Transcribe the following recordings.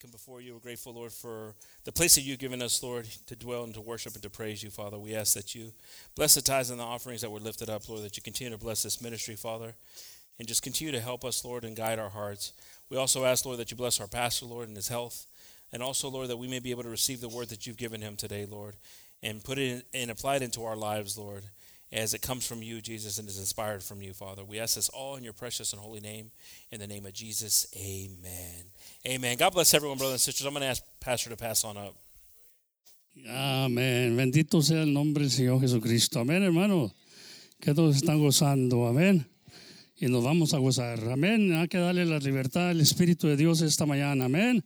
come before you. We're grateful, Lord, for the place that you've given us, Lord, to dwell and to worship and to praise you, Father. We ask that you bless the tithes and the offerings that were lifted up, Lord, that you continue to bless this ministry, Father, and just continue to help us, Lord, and guide our hearts. We also ask, Lord, that you bless our pastor, Lord, and his health, and also, Lord, that we may be able to receive the word that you've given him today, Lord, and put it in, and apply it into our lives, Lord, as it comes from you, Jesus, and is inspired from you, Father. We ask this all in your precious and holy name, in the name of Jesus, amen. Amen. God bless everyone, brothers and sisters. I'm going to ask Pastor to pass on up. Amén. Bendito sea el nombre del Señor Jesucristo. Amén, hermano. Que todos están gozando. Amén. Y nos vamos a gozar. Amén. Hay que darle la libertad al Espíritu de Dios esta mañana. Amén.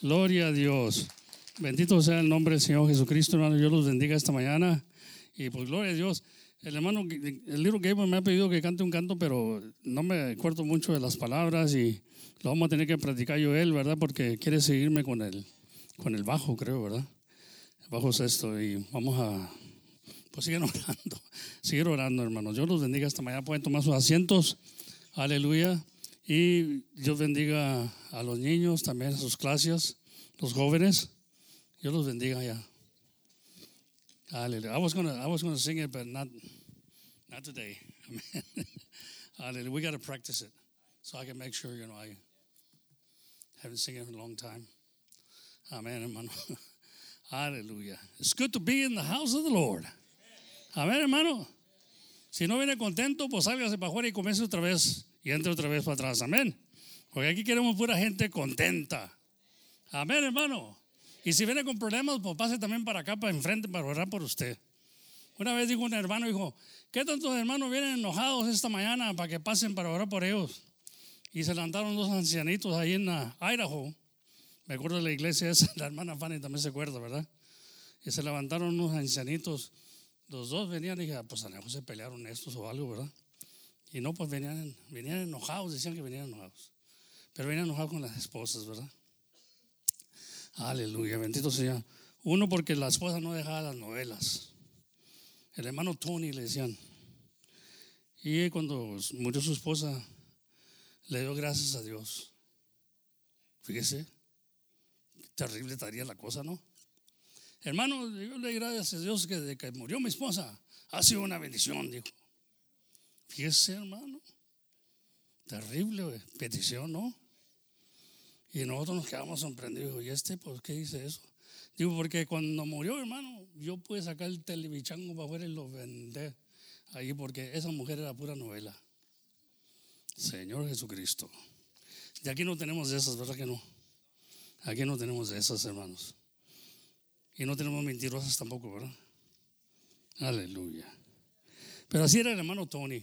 Gloria a Dios. Bendito sea el nombre del Señor Jesucristo, hermano. Dios los bendiga esta mañana. Y pues gloria a Dios. El hermano, el Little Gable me ha pedido que cante un canto, pero no me acuerdo mucho de las palabras y lo vamos a tener que practicar Joel, ¿verdad? Porque quiere seguirme con el bajo, creo, ¿verdad? El bajo sexto y vamos a... Pues siguen orando, hermanos. Dios los bendiga esta mañana. Pueden tomar sus asientos. Aleluya. Y Dios bendiga a los niños, también a sus clases, los jóvenes. Dios los bendiga ya. Hallelujah. I was gonna sing it, but not today. Amen. Hallelujah. We gotta practice it, so I can make sure I haven't sung it in a long time. Amen, hermano. Hallelujah. It's good to be in the house of the Lord. Amen, hermano. Si no viene contento, pues sálgase para afuera y comience otra vez y entre otra vez para atrás. Amén. Porque aquí queremos pura gente contenta. Amén, hermano. Y si viene con problemas, pues pase también para acá, para enfrente, para orar por usted. Una vez dijo un hermano, dijo, ¿qué tantos hermanos vienen enojados esta mañana para que pasen para orar por ellos? Y se levantaron dos ancianitos ahí en Idaho. Me acuerdo de la iglesia esa, la hermana Fanny también se acuerda, ¿verdad? Y se levantaron unos ancianitos, los dos venían y dije, pues a lo mejor se pelearon estos o algo, ¿verdad? Y no, pues venían enojados, decían que venían enojados. Pero venían enojados con las esposas, ¿verdad? Aleluya, bendito sea. Uno porque la esposa no dejaba las novelas. El hermano Tony le decían. Y cuando murió su esposa, le dio gracias a Dios. Fíjese, terrible estaría la cosa, ¿no? Hermano, yo le doy gracias a Dios que desde que murió mi esposa, ha sido una bendición, dijo. Fíjese, hermano, terrible petición, ¿no? Y nosotros nos quedamos sorprendidos. ¿Y pues qué dice eso? Digo, porque cuando murió, hermano, yo pude sacar el televichango para afuera y lo vendé ahí, porque esa mujer era pura novela. Señor Jesucristo. De aquí no tenemos de esas, ¿verdad que no? Aquí no tenemos de esas, hermanos. Y no tenemos mentirosas tampoco, ¿verdad? Aleluya. Pero así era el hermano Tony.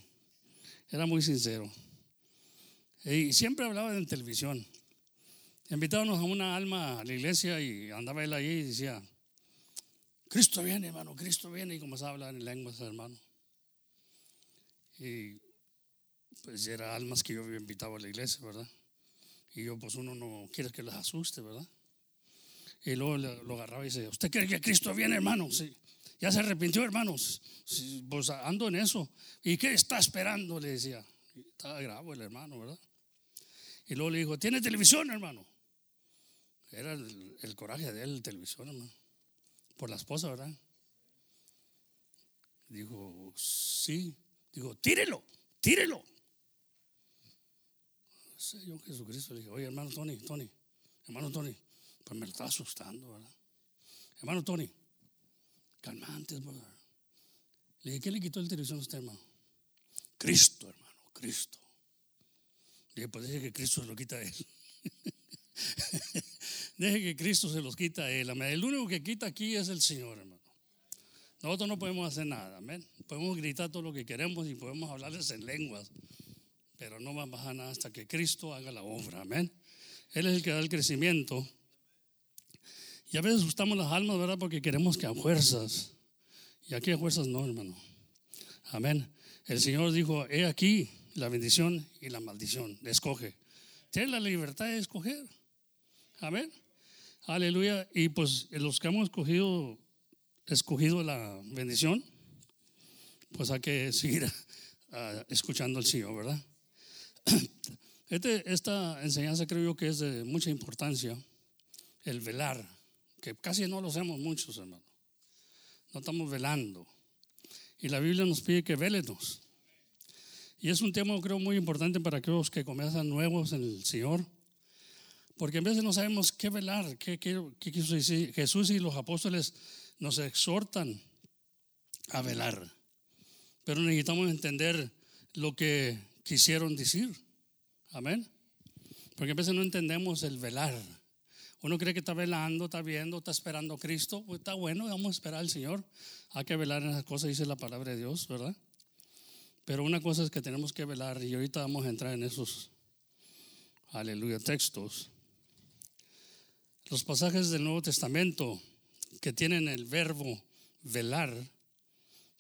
Era muy sincero. Y siempre hablaba en televisión. Invitábamos a una alma a la iglesia y andaba él ahí y decía, Cristo viene, hermano, Cristo viene. Y comenzaba a hablar en lenguas, hermano. Y pues eran almas que yo había invitado a la iglesia, ¿verdad? Y yo, pues uno no quiere que las asuste, ¿verdad? Y luego lo agarraba y decía, ¿usted cree que Cristo viene, hermano? Sí. Ya se arrepintió, hermanos. Sí, pues ando en eso. ¿Y qué está esperando? Le decía. Y estaba grave el hermano, ¿verdad? Y luego le dijo, ¿tiene televisión, hermano? Era el coraje de él, el televisor, hermano. Por la esposa, ¿verdad? Dijo, sí. Dijo, tírelo. Señor Jesucristo, le dije, oye, hermano Tony, pues me lo está asustando, ¿verdad? Hermano Tony, calmantes, brother. Le dije, ¿qué le quitó el televisor a usted, hermano? Cristo, hermano, Cristo. Le dije, pues dice que Cristo se lo quita a él. Deje que Cristo se los quita a él. Amén. El único que quita aquí es el Señor, hermano. Nosotros no podemos hacer nada. Amén. Podemos gritar todo lo que queremos y podemos hablarles en lenguas, pero no va a bajar nada hasta que Cristo haga la obra. Amén. Él es el que da el crecimiento. Y a veces asustamos las almas, ¿verdad? Porque queremos que a fuerzas. Y aquí a fuerzas no, hermano. Amén. El Señor dijo, he aquí la bendición y la maldición. Escoge. Tiene la libertad de escoger. Amén. Aleluya. Y pues los que hemos escogido la bendición, pues hay que seguir escuchando al Señor, ¿verdad? Esta enseñanza creo yo que es de mucha importancia. el velar, que casi no lo hacemos muchos, hermano. No estamos velando. Y la Biblia nos pide que vélenos. Y es un tema, creo, muy importante para aquellos que comienzan nuevos en el Señor. Porque a veces no sabemos qué velar, qué quiso decir. Jesús y los apóstoles nos exhortan a velar. Pero necesitamos entender lo que quisieron decir. Amén. Porque a veces no entendemos el velar. Uno cree que está velando, está viendo, está esperando a Cristo. Pues está bueno, vamos a esperar al Señor. Hay que velar en esas cosas, dice la palabra de Dios, ¿verdad? Pero una cosa es que tenemos que velar, y ahorita vamos a entrar en esos, aleluya, textos. Los pasajes del Nuevo Testamento que tienen el verbo velar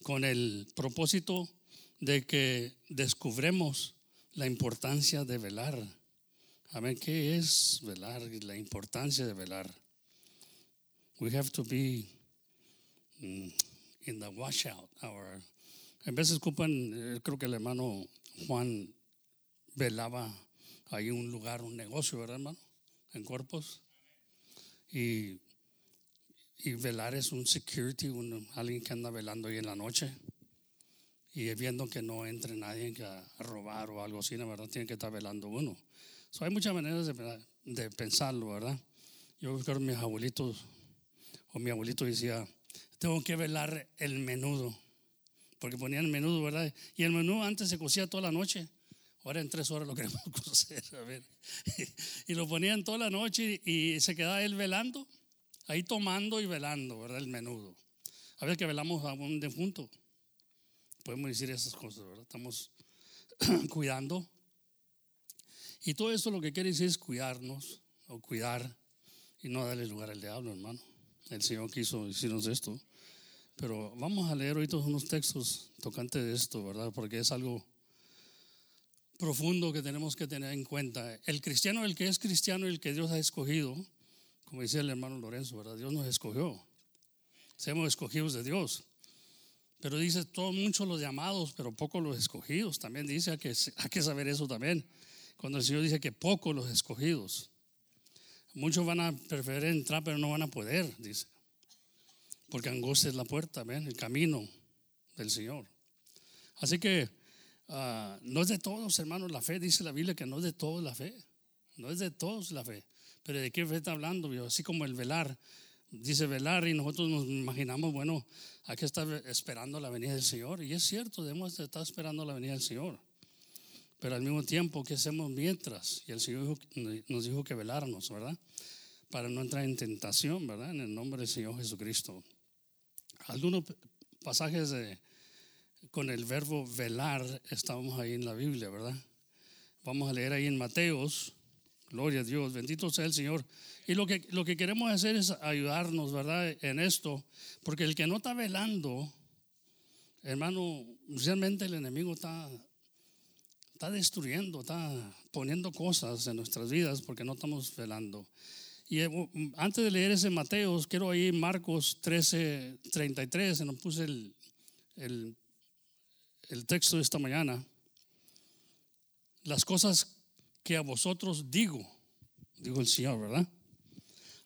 con el propósito de que descubremos la importancia de velar. Amén. ¿Qué es velar? La importancia de velar. We have to be in the washout hour. En veces ocupan, creo que el hermano Juan velaba ahí un lugar, un negocio, ¿verdad, hermano? En Cuerpos. Y velar es un security, alguien que anda velando ahí en la noche y viendo que no entre nadie a robar o algo así, la verdad, tiene que estar velando uno. So, hay muchas maneras de pensarlo, ¿verdad? Yo creo que mis abuelitos o mi abuelito decía, tengo que velar el menudo, porque ponían el menudo, ¿verdad? Y el menudo antes se cocía toda la noche. Ahora en 3 horas lo queremos cocer, a ver. Y lo ponían toda la noche y se quedaba él velando, ahí tomando y velando, ¿verdad? El menudo. A ver, que velamos a un defunto. Podemos decir esas cosas, ¿verdad? Estamos cuidando. Y todo eso lo que quiere decir es cuidarnos o cuidar y no darle lugar al diablo, hermano. El Señor quiso decirnos esto. Pero vamos a leer ahorita unos textos tocantes de esto, ¿verdad? Porque es algo profundo que tenemos que tener en cuenta. El cristiano, el que es cristiano y el que Dios ha escogido, como decía el hermano Lorenzo, ¿verdad? Dios nos escogió. Seamos escogidos de Dios. Pero dice, todos muchos los llamados, pero pocos los escogidos. También dice, hay que saber eso también. Cuando el Señor dice que pocos los escogidos. Muchos van a preferir entrar, pero no van a poder, dice. Porque angostia es la puerta, ¿ven? El camino del Señor. Así que no es de todos, hermanos, la fe. Dice la Biblia que no es de todos la fe. No es de todos la fe. Pero ¿de qué fe está hablando? Así como el velar. Dice velar y nosotros nos imaginamos, bueno, hay que estar esperando la venida del Señor. Y es cierto, debemos estar esperando la venida del Señor. Pero al mismo tiempo, ¿qué hacemos mientras? Y el Señor nos dijo que velarnos, ¿verdad? Para no entrar en tentación, ¿verdad? En el nombre del Señor Jesucristo. Algunos pasajes con el verbo velar estamos ahí en la Biblia, ¿verdad? Vamos a leer ahí en Mateos. Gloria a Dios, bendito sea el Señor. Y lo que queremos hacer es ayudarnos, ¿verdad? En esto, porque el que no está velando, hermano, realmente el enemigo está destruyendo, está poniendo cosas en nuestras vidas porque no estamos velando. Y antes de leer ese Mateos, quiero ahí Marcos 13:33, se nos puse el texto de esta mañana. Las cosas que a vosotros digo el Señor, ¿verdad?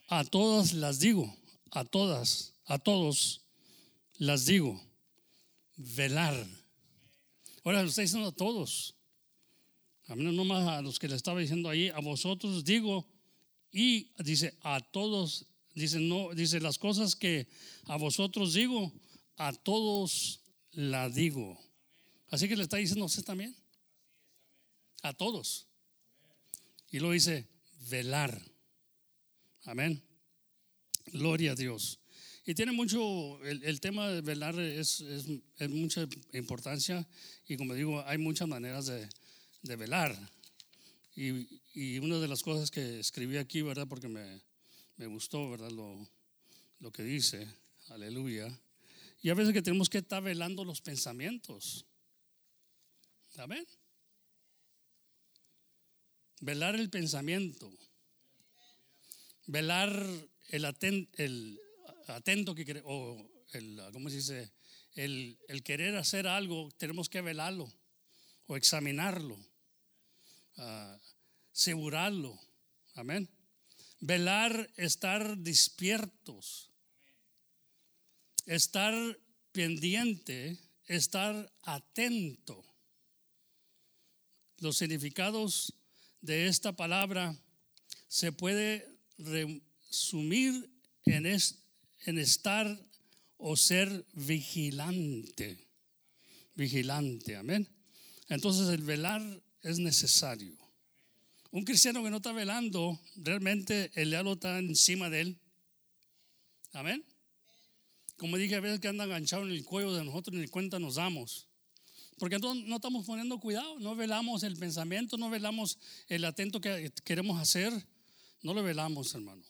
A todas las digo, a todos las digo, velar. Ahora lo está diciendo a todos, a mí no más a los que le estaba diciendo ahí, a vosotros digo. Y dice a todos, dice no, dice las cosas que a vosotros digo, a todos la digo. Así que le está diciendo a usted también, a todos. Y lo dice velar. Amén. Gloria a Dios. Y tiene mucho, el tema de velar es mucha importancia. Y como digo, hay muchas maneras de velar. Y una de las cosas que escribí aquí, ¿verdad? Porque me gustó, ¿verdad? Lo que dice, aleluya. Y a veces que tenemos que estar velando los pensamientos. Amén. Velar el pensamiento. Velar el atento que o el, ¿cómo se dice? El querer hacer algo, tenemos que velarlo o examinarlo. Asegurarlo, amén. Velar, estar despiertos, estar pendiente, estar atento. Los significados de esta palabra se puede resumir en estar o ser vigilante. Vigilante, amén. Entonces el velar es necesario. Un cristiano que no está velando, realmente el diablo está encima de él. Amén. Como dije, a veces que anda enganchado en el cuello de nosotros, ni cuenta nos damos. Porque entonces no estamos poniendo cuidado, no velamos el pensamiento, no velamos el atento que queremos hacer, no lo velamos, hermano.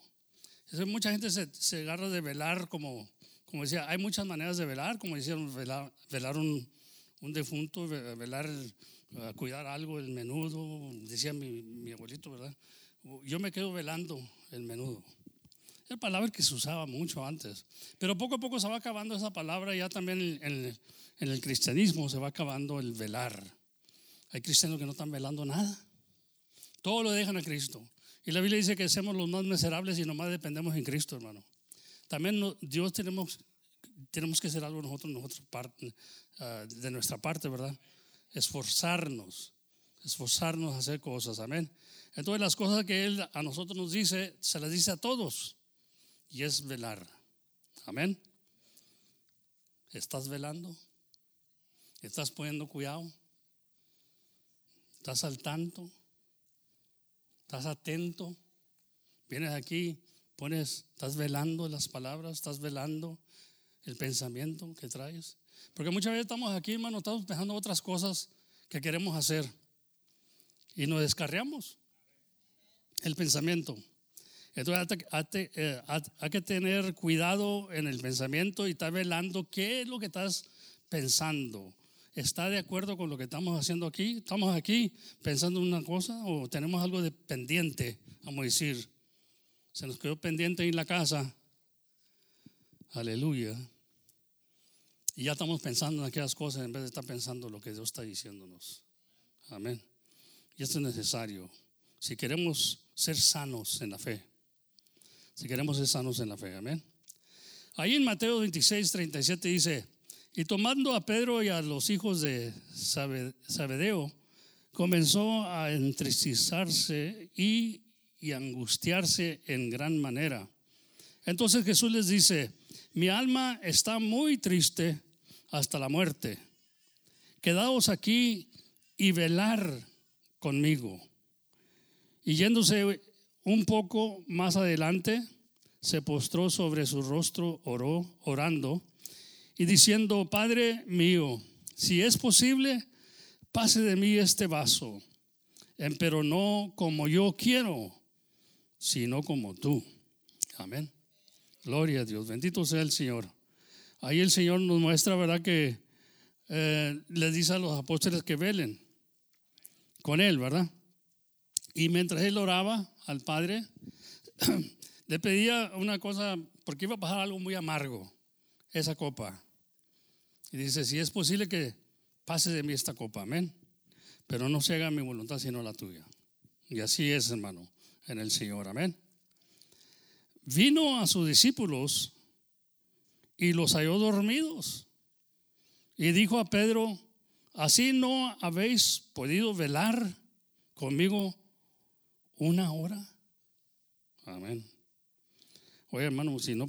Entonces, mucha gente se agarra de velar, como decía, hay muchas maneras de velar, como decían, velar un defunto, velar, cuidar algo, el menudo, decía mi abuelito, ¿verdad? Yo me quedo velando el menudo. Era palabra que se usaba mucho antes, pero poco a poco se va acabando esa palabra, ya también en el cristianismo se va acabando el velar. Hay cristianos que no están velando nada, todo lo dejan a Cristo. Y la Biblia dice que somos los más miserables y nomás dependemos en Cristo, hermano. También Dios tenemos que hacer algo de nuestra parte, ¿verdad? Esforzarnos a hacer cosas, amén. Entonces las cosas que Él a nosotros nos dice, se las dice a todos. Y es velar. Amén. ¿Estás velando? ¿Estás poniendo cuidado? ¿Estás al tanto? ¿Estás atento? Vienes aquí, estás velando las palabras, estás velando el pensamiento que traes. Porque muchas veces estamos aquí, hermano, estamos pensando otras cosas que queremos hacer y nos descarriamos el pensamiento. Entonces hay que tener cuidado en el pensamiento y estar velando qué es lo que estás pensando. ¿Está de acuerdo con lo que estamos haciendo aquí? ¿Estamos aquí pensando una cosa o tenemos algo de pendiente? Vamos a decir, se nos quedó pendiente en la casa. Aleluya. Y ya estamos pensando en aquellas cosas en vez de estar pensando lo que Dios está diciéndonos. Amén. Y esto es necesario. Si queremos ser sanos en la fe. Si queremos ser sanos en la fe, amén. Ahí en Mateo 26, 37 dice: y tomando a Pedro y a los hijos de Zabedeo, comenzó a entristecerse y angustiarse en gran manera. Entonces Jesús les dice: mi alma está muy triste hasta la muerte. Quedaos aquí y velar conmigo. Y yéndose un poco más adelante, se postró sobre su rostro, oró, orando y diciendo: Padre mío, si es posible, pase de mí este vaso, pero no como yo quiero, sino como tú. Amén. Gloria a Dios, bendito sea el Señor. Ahí el Señor nos muestra, ¿verdad?, que les dice a los apóstoles que velen con Él, ¿verdad? Y mientras él oraba al Padre, le pedía una cosa, porque iba a pasar algo muy amargo, esa copa. Y dice, si es posible que pase de mí esta copa, amén. Pero no se haga mi voluntad sino la tuya. Y así es, hermano, en el Señor, amén. Vino a sus discípulos y los halló dormidos. Y dijo a Pedro, así no habéis podido velar conmigo una hora. Amén. Oye, hermano, si no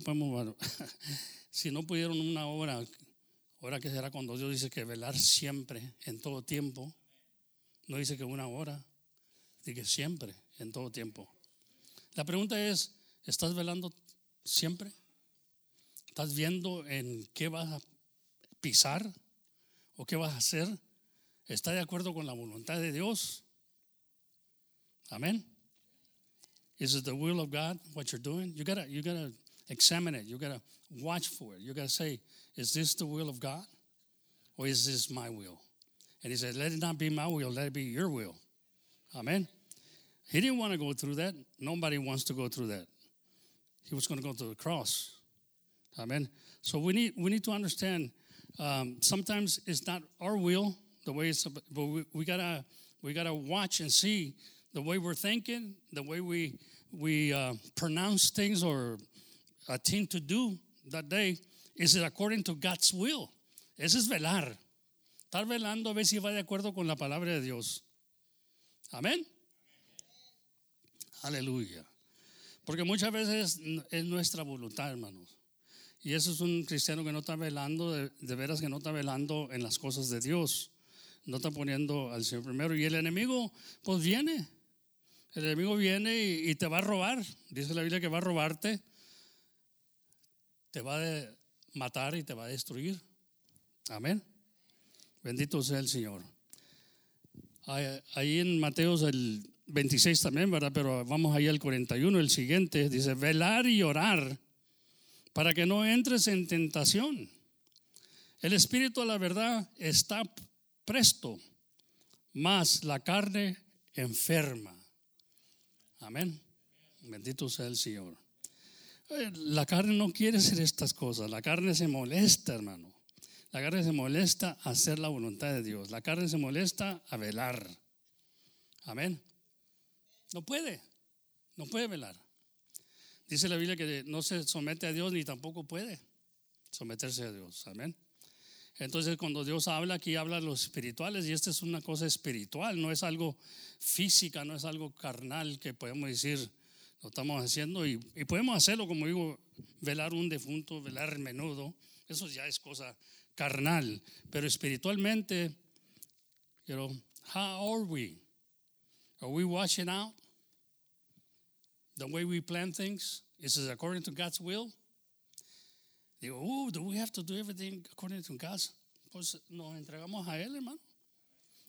pudieron una hora, ¿ahora qué será cuando Dios dice que velar siempre, en todo tiempo? No dice que una hora, dice que siempre, en todo tiempo. La pregunta es, ¿estás velando siempre? ¿Estás viendo en qué vas a pisar o qué vas a hacer? ¿Estás de acuerdo con la voluntad de Dios? Amén. Is it the will of God, what you're doing? You gotta examine it. You gotta watch for it. You gotta say, is this the will of God? Or is this my will? And he said, let it not be my will, let it be your will. Amen. He didn't want to go through that. Nobody wants to go through that. He was going to go to the cross. Amen. So we need to understand, sometimes it's not our will, the way it's, but we gotta watch and see the way we're thinking, the way we we pronounce things or a thing to do that day, is it according to God's will? Ese es velar. Estar velando a ver si va de acuerdo con la palabra de Dios. Amén. Aleluya. Porque muchas veces es nuestra voluntad, hermanos. Y eso es un cristiano que no está velando, de veras que no está velando en las cosas de Dios. No está poniendo al Señor primero. Y el enemigo, pues viene. El enemigo viene y te va a robar. Dice la Biblia que va a robarte. Te va a matar y te va a destruir. Amén. Bendito sea el Señor. Ahí en Mateo el 26 también, ¿verdad? Pero vamos ahí al 41, el siguiente. Dice, velar y orar para que no entres en tentación. El espíritu a la verdad está presto, mas la carne enferma. Amén. Bendito sea el Señor. La carne no quiere hacer estas cosas. La carne se molesta, hermano. La carne se molesta a hacer la voluntad de Dios. La carne se molesta a velar. Amén. No puede velar. Dice la Biblia que no se somete a Dios ni tampoco puede someterse a Dios. Amén. Entonces cuando Dios habla, aquí habla de los espirituales, y esta es una cosa espiritual, no es algo física, no es algo carnal que podemos decir lo estamos haciendo y podemos hacerlo, como digo, velar un defunto, velar menudo, eso ya es cosa carnal, pero espiritualmente, you know, how are we? Are we washing out the way we plan things? Is it according to God's will? They go, oh, do we have to do everything according to God? Pues nos entregamos a Él, hermano.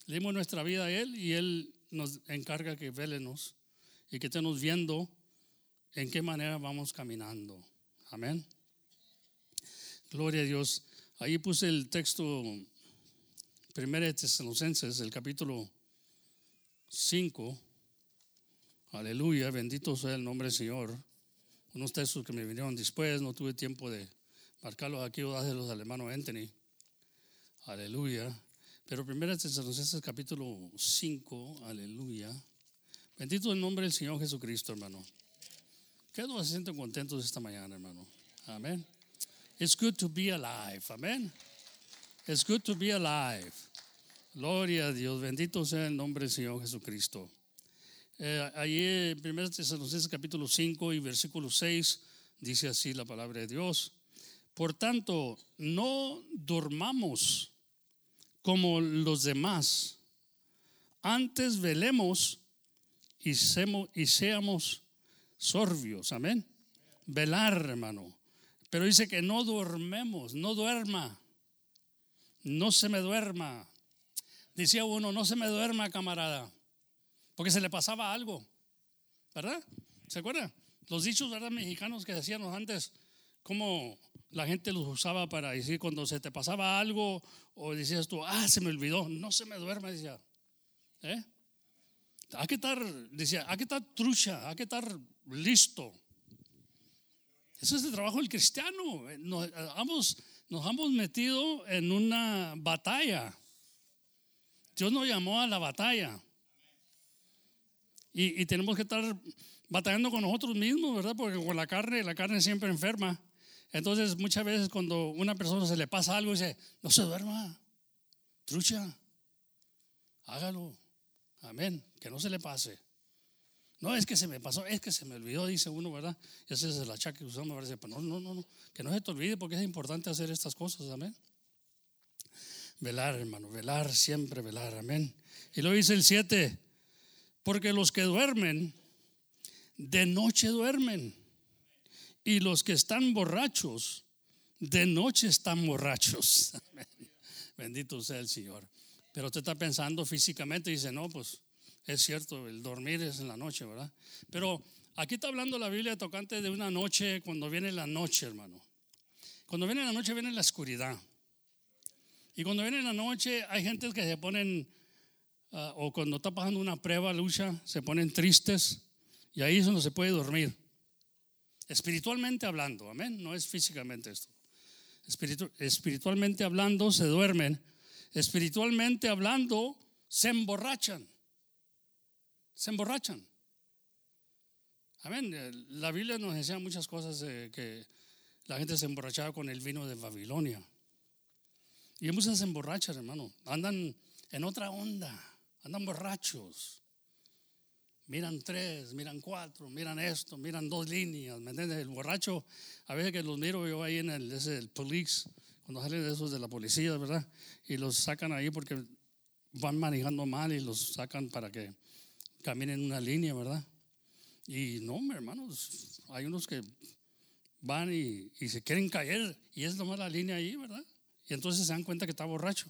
Le dimos nuestra vida a Él y Él nos encarga que vélenos y que estemos viendo en qué manera vamos caminando. Amén. Gloria a Dios. Ahí puse el texto, 1 Tesalonicenses, el capítulo 5. Aleluya, bendito sea el nombre del Señor. Unos textos que me vinieron después, no tuve tiempo de marcarlos aquí o dárselos al hermano Anthony. Aleluya. Pero 1 Tesalonicenses capítulo 5, aleluya. Bendito el nombre del Señor Jesucristo, hermano. ¿Qué nos sienten contentos esta mañana, hermano? Amén. It's good to be alive. Amén. It's good to be alive. Gloria a Dios. Bendito sea el nombre del Señor Jesucristo. Allí en 1 Tesalonicenses capítulo 5 y versículo 6 dice así la palabra de Dios. Por tanto, no durmamos como los demás, antes velemos y seamos sobrios. Amén. Velar, hermano. Pero dice que no dormemos, no duerma, no se me duerma. Decía uno, no se me duerma, camarada, porque se le pasaba algo, ¿verdad? ¿Se acuerdan? Los dichos, ¿verdad? Mexicanos que decíamos antes, como la gente los usaba para decir cuando se te pasaba algo o decías tú, se me olvidó, no se me duerma, decía. Hay que estar, decía, hay que estar trucha, hay que estar listo. Ese es el trabajo del cristiano. Nos hemos metido en una batalla. Dios nos llamó a la batalla. Y tenemos que estar batallando con nosotros mismos, ¿verdad? Porque con la carne siempre enferma. Entonces muchas veces cuando una persona se le pasa algo, dice, no se duerma, trucha, hágalo, amén, que no se le pase. No, es que se me pasó, es que se me olvidó, dice uno, ¿verdad? Y ese es el achaque que usamos, ¿verdad? No, que no se te olvide porque es importante hacer estas cosas, amén. Velar, hermano, velar, siempre velar, amén. Y lo dice el 7, porque los que duermen, de noche duermen, y los que están borrachos, de noche están borrachos. Amén. Bendito sea el Señor. Pero usted está pensando físicamente y dice, no, pues es cierto, el dormir es en la noche, ¿verdad? Pero aquí está hablando la Biblia tocante de una noche, cuando viene la noche, hermano. Cuando viene la noche viene la oscuridad. Y cuando viene la noche hay gente que se ponen... o cuando está pasando una prueba, lucha, se ponen tristes y ahí es donde se puede dormir. Espiritualmente hablando, amén, no es físicamente esto. Espiritualmente hablando se duermen, espiritualmente hablando se emborrachan. Amén. La Biblia nos enseña muchas cosas, que la gente se emborrachaba con el vino de Babilonia. Y muchos se emborrachan, hermano. Andan en otra onda. Andan borrachos. Miran 3, miran 4, miran esto, miran 2 líneas. ¿Me entiendes? El borracho, a veces que los miro yo ahí en el police, cuando salen de esos de la policía, ¿verdad? Y los sacan ahí porque van manejando mal y los sacan para que caminen una línea, ¿verdad? Y no, hermanos, hay unos que van y se quieren caer y es nomás la línea ahí, ¿verdad? Y entonces se dan cuenta que está borracho.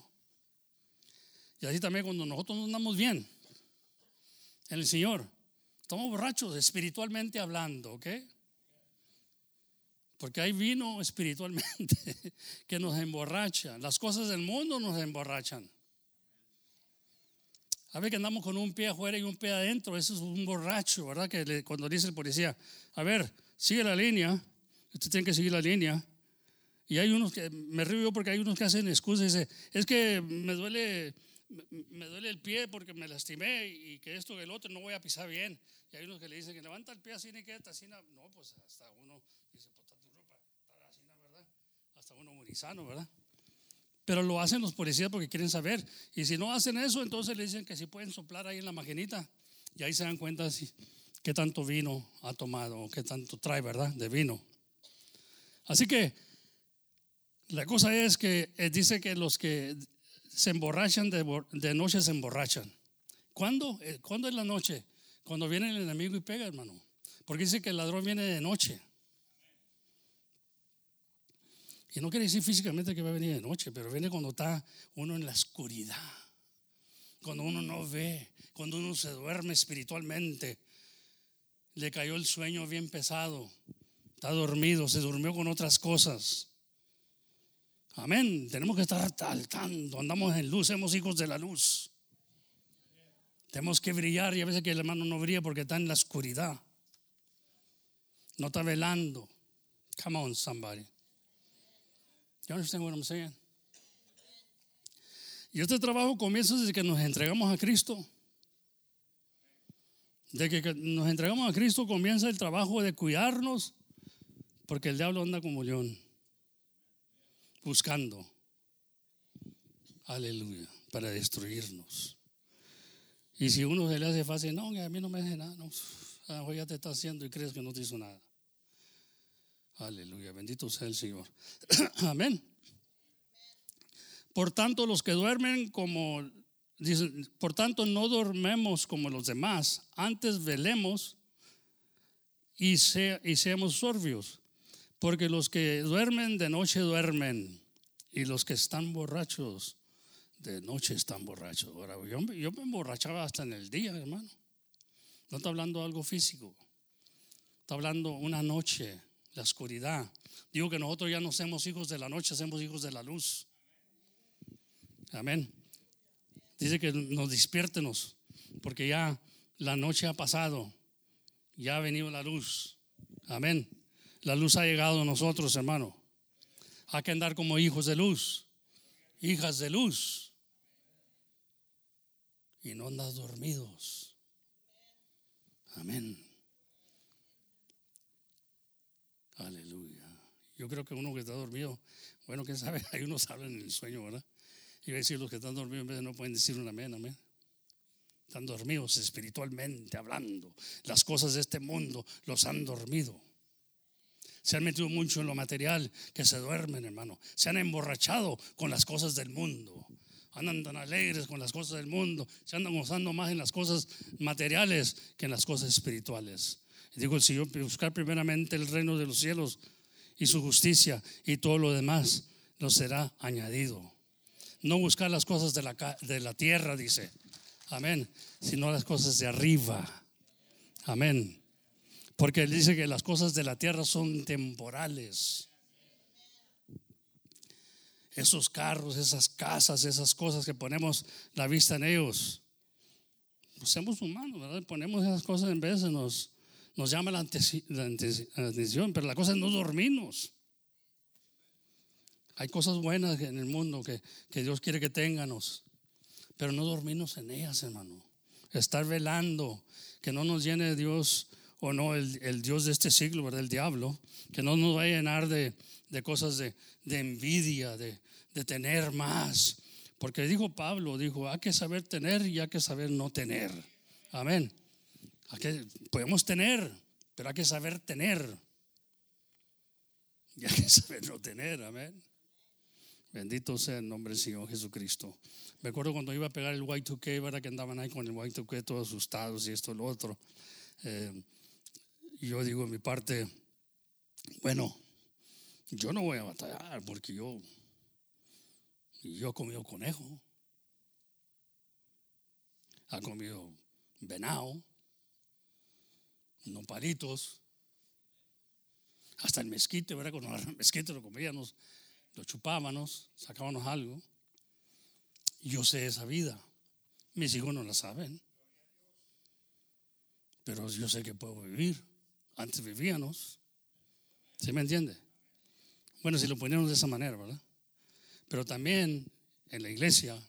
Y así también cuando nosotros no andamos bien en el Señor, estamos borrachos espiritualmente hablando, ¿ok? Porque hay vino espiritualmente que nos emborracha. Las cosas del mundo nos emborrachan. A ver, que andamos con un pie afuera y un pie adentro. Eso es un borracho, ¿verdad? Que cuando dice el policía, a ver, sigue la línea. Usted tiene que seguir la línea. Y hay unos que, me río yo porque hay unos que hacen excusas. Dice, es que me duele el pie porque me lastimé y que esto que el otro no voy a pisar bien. Y hay unos que le dicen que levanta el pie así, ni quédate así. No, pues hasta uno dice, pues está tu ropa, está así, ¿verdad? Hasta uno muy sano, ¿verdad? Pero lo hacen los policías porque quieren saber. Y si no hacen eso, entonces le dicen que si pueden soplar ahí en la maquinita. Y ahí se dan cuenta si, qué tanto vino ha tomado o qué tanto trae, ¿verdad? De vino. Así que la cosa es que dice que los que se emborrachan de noche se emborrachan. ¿Cuándo es la noche? Cuando viene el enemigo y pega, hermano. Porque dice que el ladrón viene de noche. Y no quiere decir físicamente que va a venir de noche, pero viene cuando está uno en la oscuridad, cuando uno no ve, cuando uno se duerme espiritualmente. Le cayó el sueño bien pesado, está dormido, se durmió con otras cosas. Amén, tenemos que estar saltando, andamos en luz, somos hijos de la luz. Tenemos que brillar y a veces que el hermano no brilla porque está en la oscuridad. No está velando. Come on, somebody. You understand what I'm saying? Y este trabajo comienza desde que nos entregamos a Cristo. Desde que nos entregamos a Cristo comienza el trabajo de cuidarnos, porque el diablo anda como león buscando, aleluya, para destruirnos. Y si uno se le hace fácil, no, a mí no me hace nada, no, ya te está haciendo y crees que no te hizo nada. Aleluya, bendito sea el Señor. Amén. Por tanto, los que duermen como, dicen, por tanto no dormemos como los demás, antes velemos y seamos sobrios, porque los que duermen de noche duermen y los que están borrachos de noche están borrachos. Ahora, yo me emborrachaba hasta en el día, hermano. No está hablando de algo físico, está hablando una noche. La oscuridad. Digo que nosotros ya no somos hijos de la noche, somos hijos de la luz. Amén. Dice que nos despiértenos, porque ya la noche ha pasado, ya ha venido la luz. Amén. La luz ha llegado a nosotros, hermano. Hay que andar como hijos de luz, hijas de luz. Y no andas dormidos. Amén. Aleluya. Yo creo que uno que está dormido, bueno, quién sabe, hay unos hablan en el sueño, ¿verdad? Y voy a decir, los que están dormidos en vez no pueden decir un amén, amén. Están dormidos espiritualmente hablando. Las cosas de este mundo los han dormido. Se han metido mucho en lo material, que se duermen, hermano. Se han emborrachado con las cosas del mundo. Andan tan alegres con las cosas del mundo. Se andan gozando más en las cosas materiales que en las cosas espirituales. Digo el Señor, buscar primeramente el reino de los cielos y su justicia, y todo lo demás nos será añadido. No buscar las cosas de la tierra, dice. Amén. Sino las cosas de arriba. Amén. Porque él dice que las cosas de la tierra son temporales. Esos carros, esas casas, esas cosas que ponemos la vista en ellos. Pues somos humanos, ¿verdad? Ponemos esas cosas en vez de nos llama la atención, pero la cosa es no dormirnos. Hay cosas buenas en el mundo que Dios quiere que tengamos, pero no dormirnos en ellas, hermano. Estar velando, que no nos llene Dios o no el Dios de este siglo, ¿verdad? El diablo, que no nos va a llenar de cosas de envidia, de tener más. Porque dijo Pablo, dijo, hay que saber tener y hay que saber no tener. Amén. Podemos tener, pero hay que saber tener. Y hay que saber no tener, amén. Bendito sea el nombre del Señor Jesucristo. Me acuerdo cuando iba a pegar el Y2K, ¿verdad? Que andaban ahí con el Y2K todos asustados y esto y lo otro. Yo digo en mi parte, bueno, yo no voy a batallar porque yo he comido conejo, he comido venado, nopalitos, hasta el mezquite, ¿verdad? Cuando el mezquite lo comíamos, lo chupábamos, sacábamos algo. Yo sé esa vida, mis hijos no la saben, pero yo sé que puedo vivir. Antes vivíamos, ¿sí me entiende? Bueno, si lo poníamos de esa manera, ¿verdad? Pero también en la iglesia,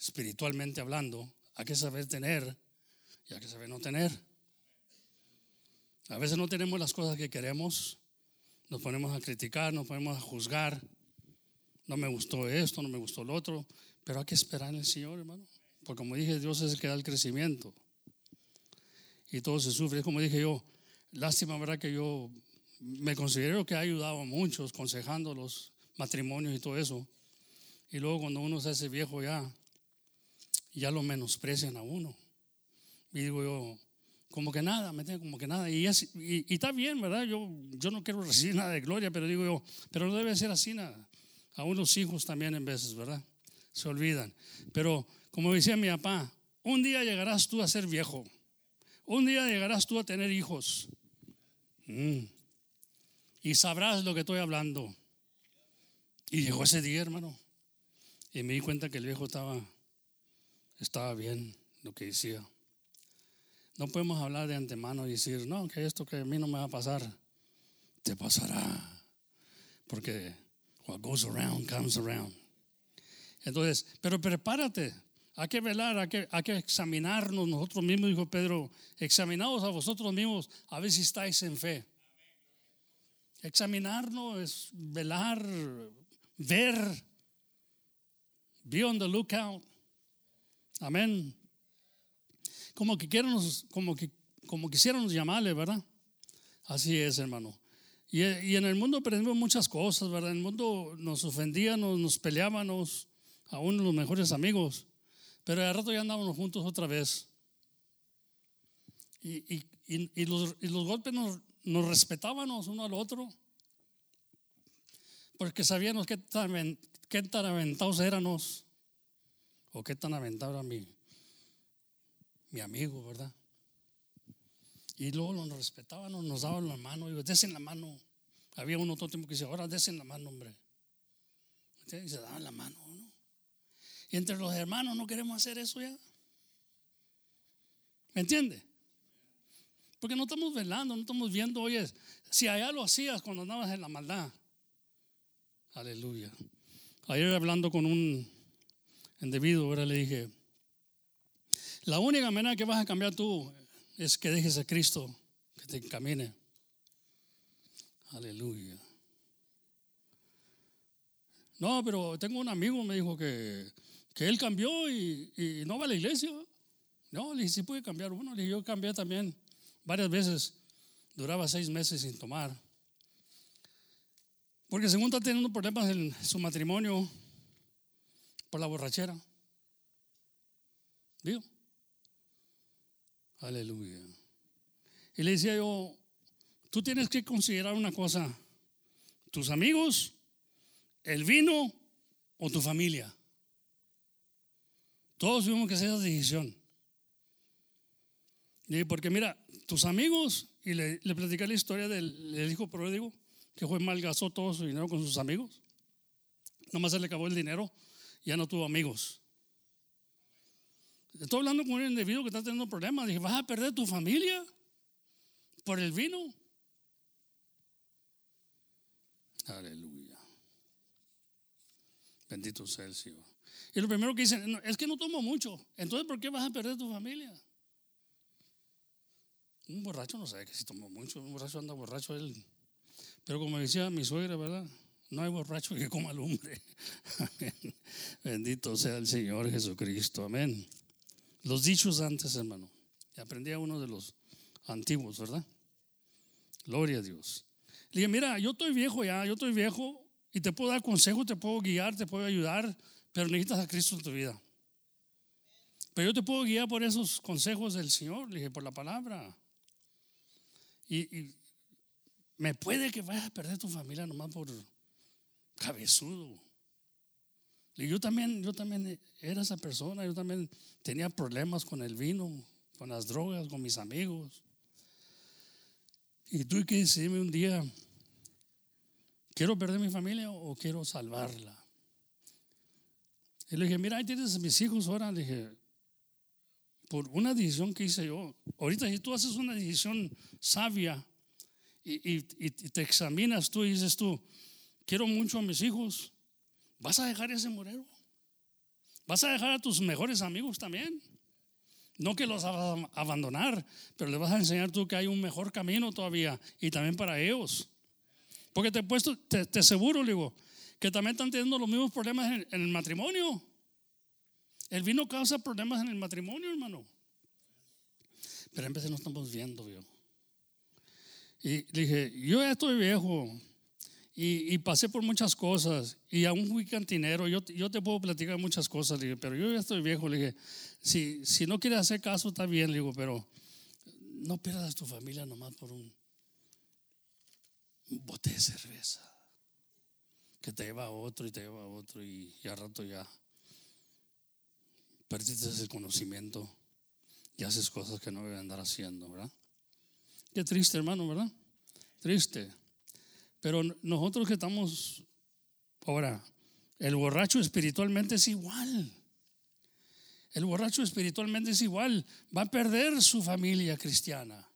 espiritualmente hablando, hay que saber tener y hay que saber no tener. A veces no tenemos las cosas que queremos, nos ponemos a criticar, nos ponemos a juzgar. No me gustó esto, no me gustó lo otro, pero hay que esperar en el Señor, hermano. Porque como dije, Dios es el que da el crecimiento. Y todo se sufre, como dije yo, lástima, ¿verdad? Que yo me considero que he ayudado a muchos, aconsejándolos, matrimonios y todo eso, y luego cuando uno se hace viejo ya lo menosprecian a uno, y digo yo, como que nada, me tengo como que nada, y está bien, ¿verdad? Yo no quiero recibir nada de gloria, pero digo yo, pero no debe ser así nada. A unos hijos también en veces, ¿verdad? Se olvidan, pero como decía mi papá, un día llegarás tú a ser viejo, un día llegarás tú a tener hijos, y sabrás lo que estoy hablando. Y llegó ese día, hermano, y me di cuenta que el viejo estaba bien lo que decía. No podemos hablar de antemano y decir, no, que esto que a mí no me va a pasar. Te pasará, porque what goes around comes around. Entonces, pero prepárate, hay que velar, hay que examinarnos nosotros mismos, dijo Pedro, examinaos a vosotros mismos a ver si estáis en fe. Examinarnos es velar, ver, be on the lookout. Amén. Como quisiéramos llamarle, ¿verdad? Así es, hermano. Y en el mundo aprendimos muchas cosas, ¿verdad? En el mundo nos ofendían, nos peleábamos, aún los mejores amigos. Pero al rato ya andábamos juntos otra vez. Y los golpes nos respetábamos uno al otro. Porque sabíamos qué tan aventados éramos, o qué tan aventado era mi amigo, ¿verdad? Y luego nos respetaban, nos daban la mano, digo, desen la mano. Había uno todo el tiempo que decía, ahora desen la mano, hombre. Y se daban la mano, ¿no? Y entre los hermanos no queremos hacer eso ya. ¿Me entiende? Porque no estamos velando, no estamos viendo, oye, si allá lo hacías cuando andabas en la maldad. Aleluya. Ayer hablando con un individuo, ahora le dije, la única manera que vas a cambiar tú es que dejes a Cristo que te encamine. Aleluya. No, pero tengo un amigo, me dijo que él cambió y no va a la iglesia. No, le dije, sí puede cambiar uno. Le dije, yo cambié también varias veces. Duraba 6 meses sin tomar. Porque según está teniendo problemas en su matrimonio por la borrachera. ¿Vio? Aleluya. Y le decía yo, tú tienes que considerar una cosa, tus amigos, el vino o tu familia. Todos tuvimos que hacer esa decisión. Y porque mira, tus amigos, y le platicé la historia del hijo pródigo, que fue malgastó todo su dinero con sus amigos. Nomás se le acabó el dinero, ya no tuvo amigos. Estoy hablando con un individuo que está teniendo problemas. Dije, vas a perder tu familia por el vino. Aleluya. Bendito sea el Señor. Y lo primero que dicen, es que no tomo mucho. Entonces, ¿por qué vas a perder tu familia? Un borracho no sabe que si tomó mucho, un borracho anda borracho él. Pero como decía mi suegra, ¿verdad? No hay borracho que coma lumbre. Amén. Bendito sea el Señor Jesucristo. Amén. Los dichos antes, hermano. Aprendí a uno de los antiguos, ¿verdad? Gloria a Dios. Le dije, mira, yo estoy viejo ya, yo estoy viejo y te puedo dar consejo, te puedo guiar, te puedo ayudar, pero necesitas a Cristo en tu vida. Pero yo te puedo guiar por esos consejos del Señor, le dije, por la palabra. Y me puede que vayas a perder tu familia nomás por cabezudo. Y yo también era esa persona, yo también tenía problemas con el vino, con las drogas, con mis amigos. Y tuve que decidirme un día, ¿quiero perder mi familia o quiero salvarla? Y le dije, mira, ahí tienes mis hijos ahora, le dije, por una decisión que hice yo. Ahorita si tú haces una decisión sabia y te examinas tú y dices tú, quiero mucho a mis hijos, ¿vas a dejar ese murero? ¿Vas a dejar a tus mejores amigos también? No que los vas a abandonar, pero les vas a enseñar tú que hay un mejor camino todavía y también para ellos. Porque te he puesto, te aseguro, digo, que también están teniendo los mismos problemas en el matrimonio. El vino causa problemas en el matrimonio, hermano. Pero a veces no estamos viendo, yo. Y dije, yo ya estoy viejo y pasé por muchas cosas y aún fui cantinero. Yo te puedo platicar muchas cosas, dije, pero yo ya estoy viejo. Le dije, si no quieres hacer caso, está bien, digo, pero no pierdas tu familia nomás por un bote de cerveza que te lleva a otro y te lleva a otro y al rato ya perdiste ese conocimiento y haces cosas que no deben andar haciendo, ¿verdad? Qué triste, hermano, ¿verdad? Triste. Pero nosotros que estamos ahora, el borracho espiritualmente es igual. El borracho espiritualmente es igual. Va a perder su familia cristiana.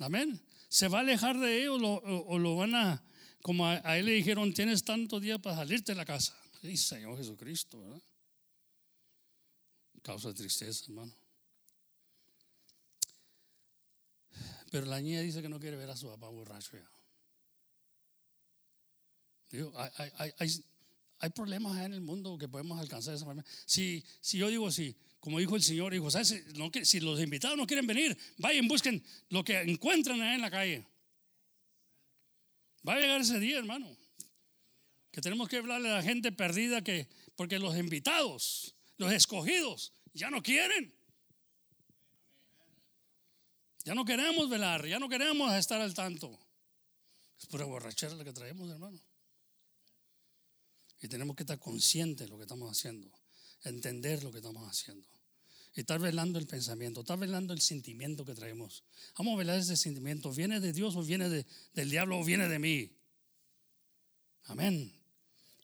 Amén. Se va a alejar de ellos o lo van a, como a él le dijeron, tienes tantos días para salirte de la casa. Sí, Señor Jesucristo, ¿verdad? Causa tristeza, hermano. Pero la niña dice que no quiere ver a su papá borracho ya. Digo, hay problemas en el mundo que podemos alcanzar esa manera. Si yo digo así, como dijo el Señor, dijo, ¿sabes? Si los invitados no quieren venir, vayan, busquen lo que encuentran ahí en la calle. Va a llegar ese día, hermano, que tenemos que hablarle a la gente perdida que, porque los invitados, los escogidos, ya no quieren. Ya no queremos velar, ya no queremos estar al tanto. Es pura borrachera la que traemos, hermano. Y tenemos que estar conscientes de lo que estamos haciendo, entender lo que estamos haciendo. Y estar velando el pensamiento, estar velando el sentimiento que traemos. Vamos a velar ese sentimiento. ¿Viene de Dios o viene del diablo o viene de mí? Amén.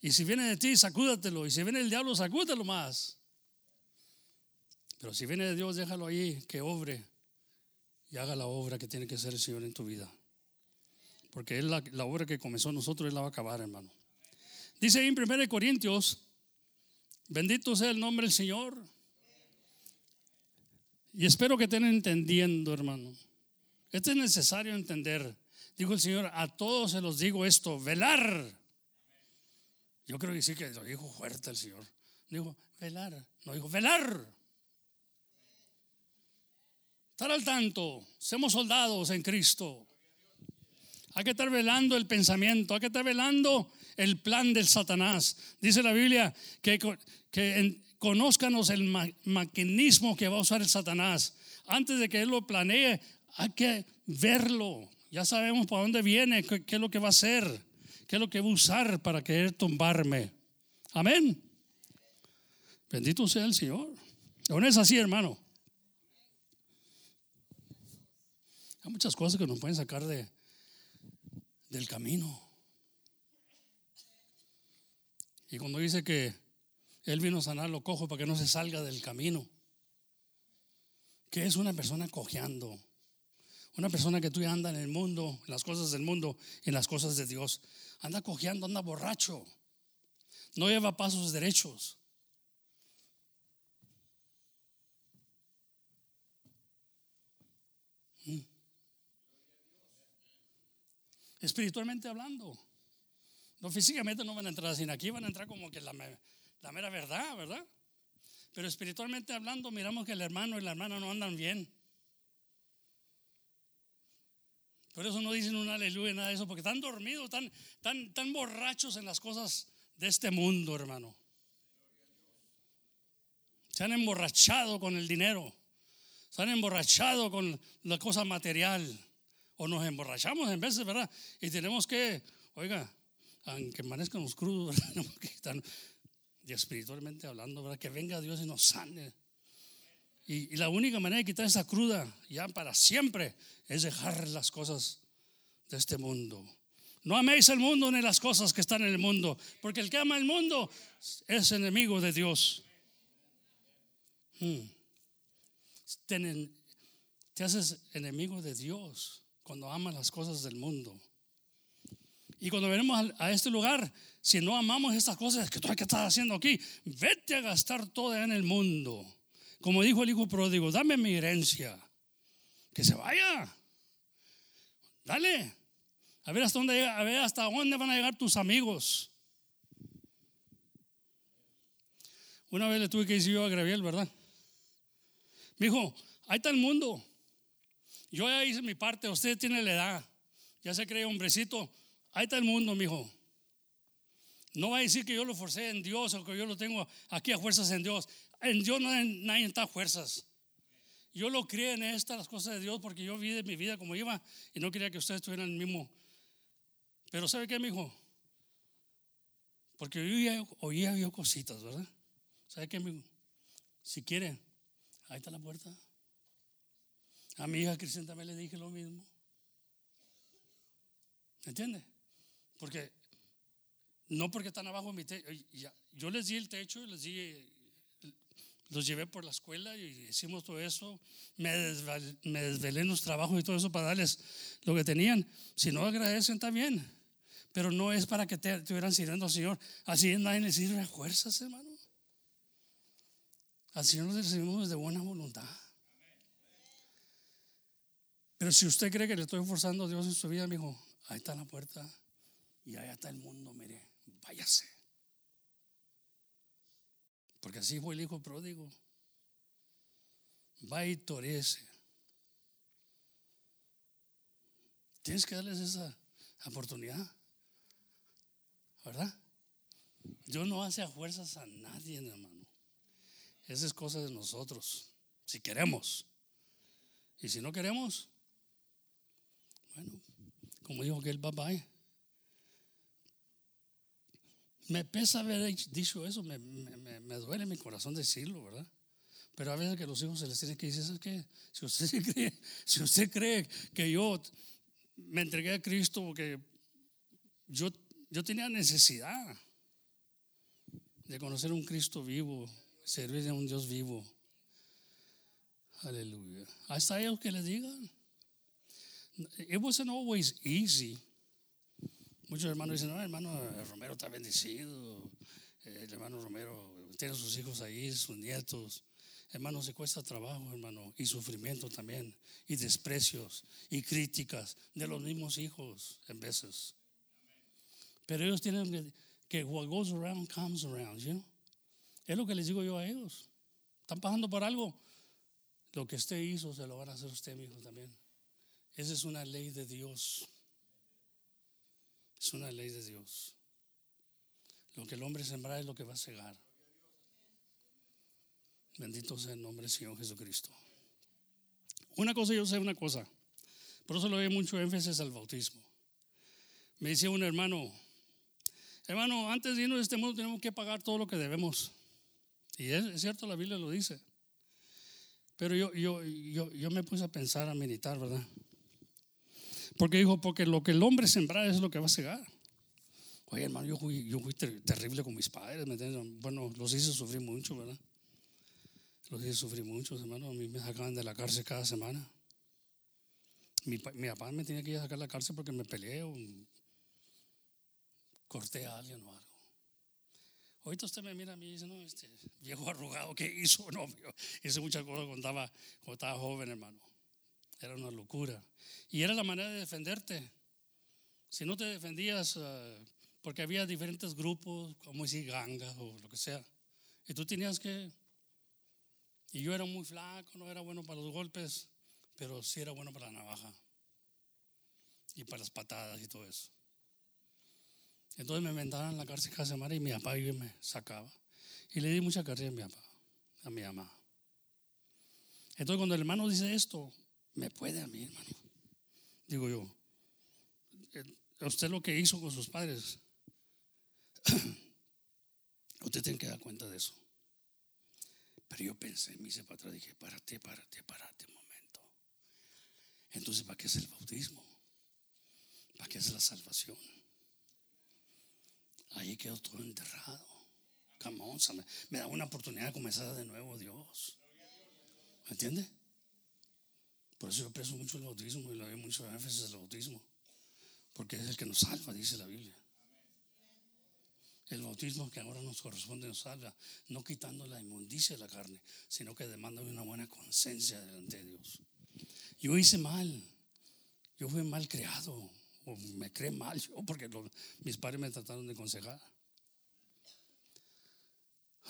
Y si viene de ti, sacúdatelo. Y si viene del diablo, sacúdatelo más. Pero si viene de Dios, déjalo ahí, que obre. Y haga la obra que tiene que hacer el Señor en tu vida. Porque Él la obra que comenzó en nosotros, Él la va a acabar, hermano. Dice ahí en 1 Corintios, bendito sea el nombre del Señor. Y espero que estén entendiendo, hermano. Esto es necesario entender. Dijo el Señor, a todos se los digo esto, velar. Yo creo que sí que lo dijo fuerte el Señor. Dijo, velar. No dijo, velar. Estar al tanto, somos soldados en Cristo. Hay que estar velando el pensamiento, hay que estar velando el plan del Satanás. Dice la Biblia que conózcanos el maquinismo que va a usar el Satanás. Antes de que él lo planee, hay que verlo. Ya sabemos para dónde viene, qué es lo que va a hacer, qué es lo que va a usar para querer tumbarme. Amén. Bendito sea el Señor. ¿No es así, hermano? Hay muchas cosas que nos pueden sacar del camino. Y cuando dice que Él vino a sanar lo cojo para que no se salga del camino, ¿qué es una persona cojeando? Una persona que tú ya anda en el mundo, en las cosas del mundo, en las cosas de Dios. Anda cojeando, anda borracho. No lleva pasos derechos. espiritualmente hablando. No, físicamente no van a entrar sin aquí, van a entrar como que la mera verdad, ¿verdad? Pero espiritualmente hablando miramos que el hermano y la hermana no andan bien. Por eso no dicen un aleluya, nada de eso, porque están dormidos, están borrachos en las cosas de este mundo, hermano. Se han emborrachado con el dinero, se han emborrachado con la cosa material, o nos emborrachamos en veces, ¿verdad? Y tenemos que, oiga, aunque amanezcan los crudos, ¿verdad? Y espiritualmente hablando, ¿verdad? Que venga Dios y nos sane. Y la única manera de quitar esa cruda ya para siempre es dejar las cosas de este mundo. No améis el mundo ni las cosas que están en el mundo, porque el que ama el mundo es enemigo de Dios. Te haces enemigo de Dios cuando amas las cosas del mundo. Y cuando venimos a este lugar, si no amamos estas cosas, ¿qué estás haciendo aquí? Vete a gastar todo en el mundo. Como dijo el hijo pródigo, dame mi herencia, que se vaya, dale, a ver hasta dónde llega, a ver hasta dónde van a llegar tus amigos. Una vez le tuve que decir yo a Graviel, ¿verdad? Me dijo, ahí está el mundo, yo ya hice mi parte, usted tiene la edad, ya se cree hombrecito, ahí está el mundo, mijo. No va a decir que yo lo forcé en Dios o que yo lo tengo aquí a fuerzas en Dios. En Dios nadie está a fuerzas. Yo lo crié en las cosas de Dios, porque yo vi de mi vida como iba y no quería que ustedes tuvieran el mismo. Pero ¿sabe qué, mijo? Porque yo ya oía yo cositas, ¿verdad? ¿Sabe qué, mijo? Si quiere, ahí está la puerta. A mi hija Cristian también le dije lo mismo. ¿Entiende? Porque no porque están abajo de mi techo. Yo les di el techo y les di... Los llevé por la escuela y hicimos todo eso. Me desvelé en los trabajos y todo eso para darles lo que tenían. Si no agradecen, está bien. Pero no es para que te estuvieran sirviendo al Señor. Así nadie le sirve a fuerzas, hermano. Al Señor le servimos de buena voluntad. Pero si usted cree que le estoy forzando a Dios en su vida, mijo, ahí está la puerta y allá está el mundo, mire, váyase. Porque así fue el hijo pródigo. Va y torece. Tienes que darles esa oportunidad, ¿verdad? Dios no hace a fuerzas a nadie, hermano. Esa es cosa de nosotros, si queremos. Y si no queremos, bueno, como dijo aquel papá, me pesa haber dicho eso, me duele mi corazón decirlo, ¿verdad? Pero a veces que los hijos se les tiene que decir, ¿sabes qué? Si usted cree que yo me entregué a Cristo porque yo tenía necesidad de conocer a un Cristo vivo, servir a un Dios vivo. Aleluya. Hasta ellos que les digan. It wasn't always easy. Muchos hermanos dicen, no, hermano Romero está bendecido, el hermano Romero tiene sus hijos ahí, sus nietos. Hermano, se cuesta trabajo, hermano, y sufrimiento también, y desprecios, y críticas de los mismos hijos en veces. Pero ellos tienen que what goes around comes around, you know? Es lo que les digo yo a ellos. Están pasando por algo. Lo que usted hizo se lo van a hacer usted, mi hijo, también. Esa es una ley de Dios. Es una ley de Dios. Lo que el hombre sembra es lo que va a cegar. Bendito sea el nombre del Señor Jesucristo. Una cosa, yo sé una cosa. Por eso le doy mucho énfasis al bautismo. Me decía un hermano, antes de irnos de este mundo tenemos que pagar todo lo que debemos. Y es cierto, la Biblia lo dice. Pero yo me puse a pensar, a meditar, ¿verdad? Porque dijo, porque lo que el hombre sembra es lo que va a cegar. Oye, hermano, yo fui terrible con mis padres, ¿me entiendes? Bueno, los hice sufrir mucho, ¿verdad? Los hice sufrir mucho, hermano. A mí me sacaban de la cárcel cada semana. Mi papá me tenía que ir a sacar de la cárcel porque me peleé o corté a alguien o algo. Ahorita usted me mira a mí y dice, no, este viejo arrugado, ¿qué hizo? No, hice muchas cosas cuando estaba joven, hermano. Era una locura. Y era la manera de defenderte. si no te defendías, porque había diferentes grupos, como decir gangas o lo que sea, y tú tenías que, y yo era muy flaco, no era bueno para los golpes, pero sí era bueno para la navaja y para las patadas y todo eso. Entonces me mandaban en la cárcel cada semana y mi papá me sacaba. Y le di mucha carrera a mi papá, a mi mamá. Entonces cuando el hermano dice esto, me puede a mí, hermano. Digo yo, usted lo que hizo con sus padres, usted tiene que dar cuenta de eso. Pero yo pensé, me hice para atrás, dije, párate un momento. Entonces, ¿para qué es el bautismo? ¿Para qué es la salvación? Ahí quedó todo enterrado. Come on, me da una oportunidad de comenzar de nuevo, Dios. ¿Me entiende? Por eso yo aprecio mucho el bautismo y le doy mucho énfasis al bautismo, porque es el que nos salva, dice la Biblia. El bautismo que ahora nos corresponde nos salva, no quitando la inmundicia de la carne, sino que demanda una buena conciencia delante de Dios. Yo hice mal, yo fui mal creado, o me creé mal yo, porque mis padres me trataron de aconsejar.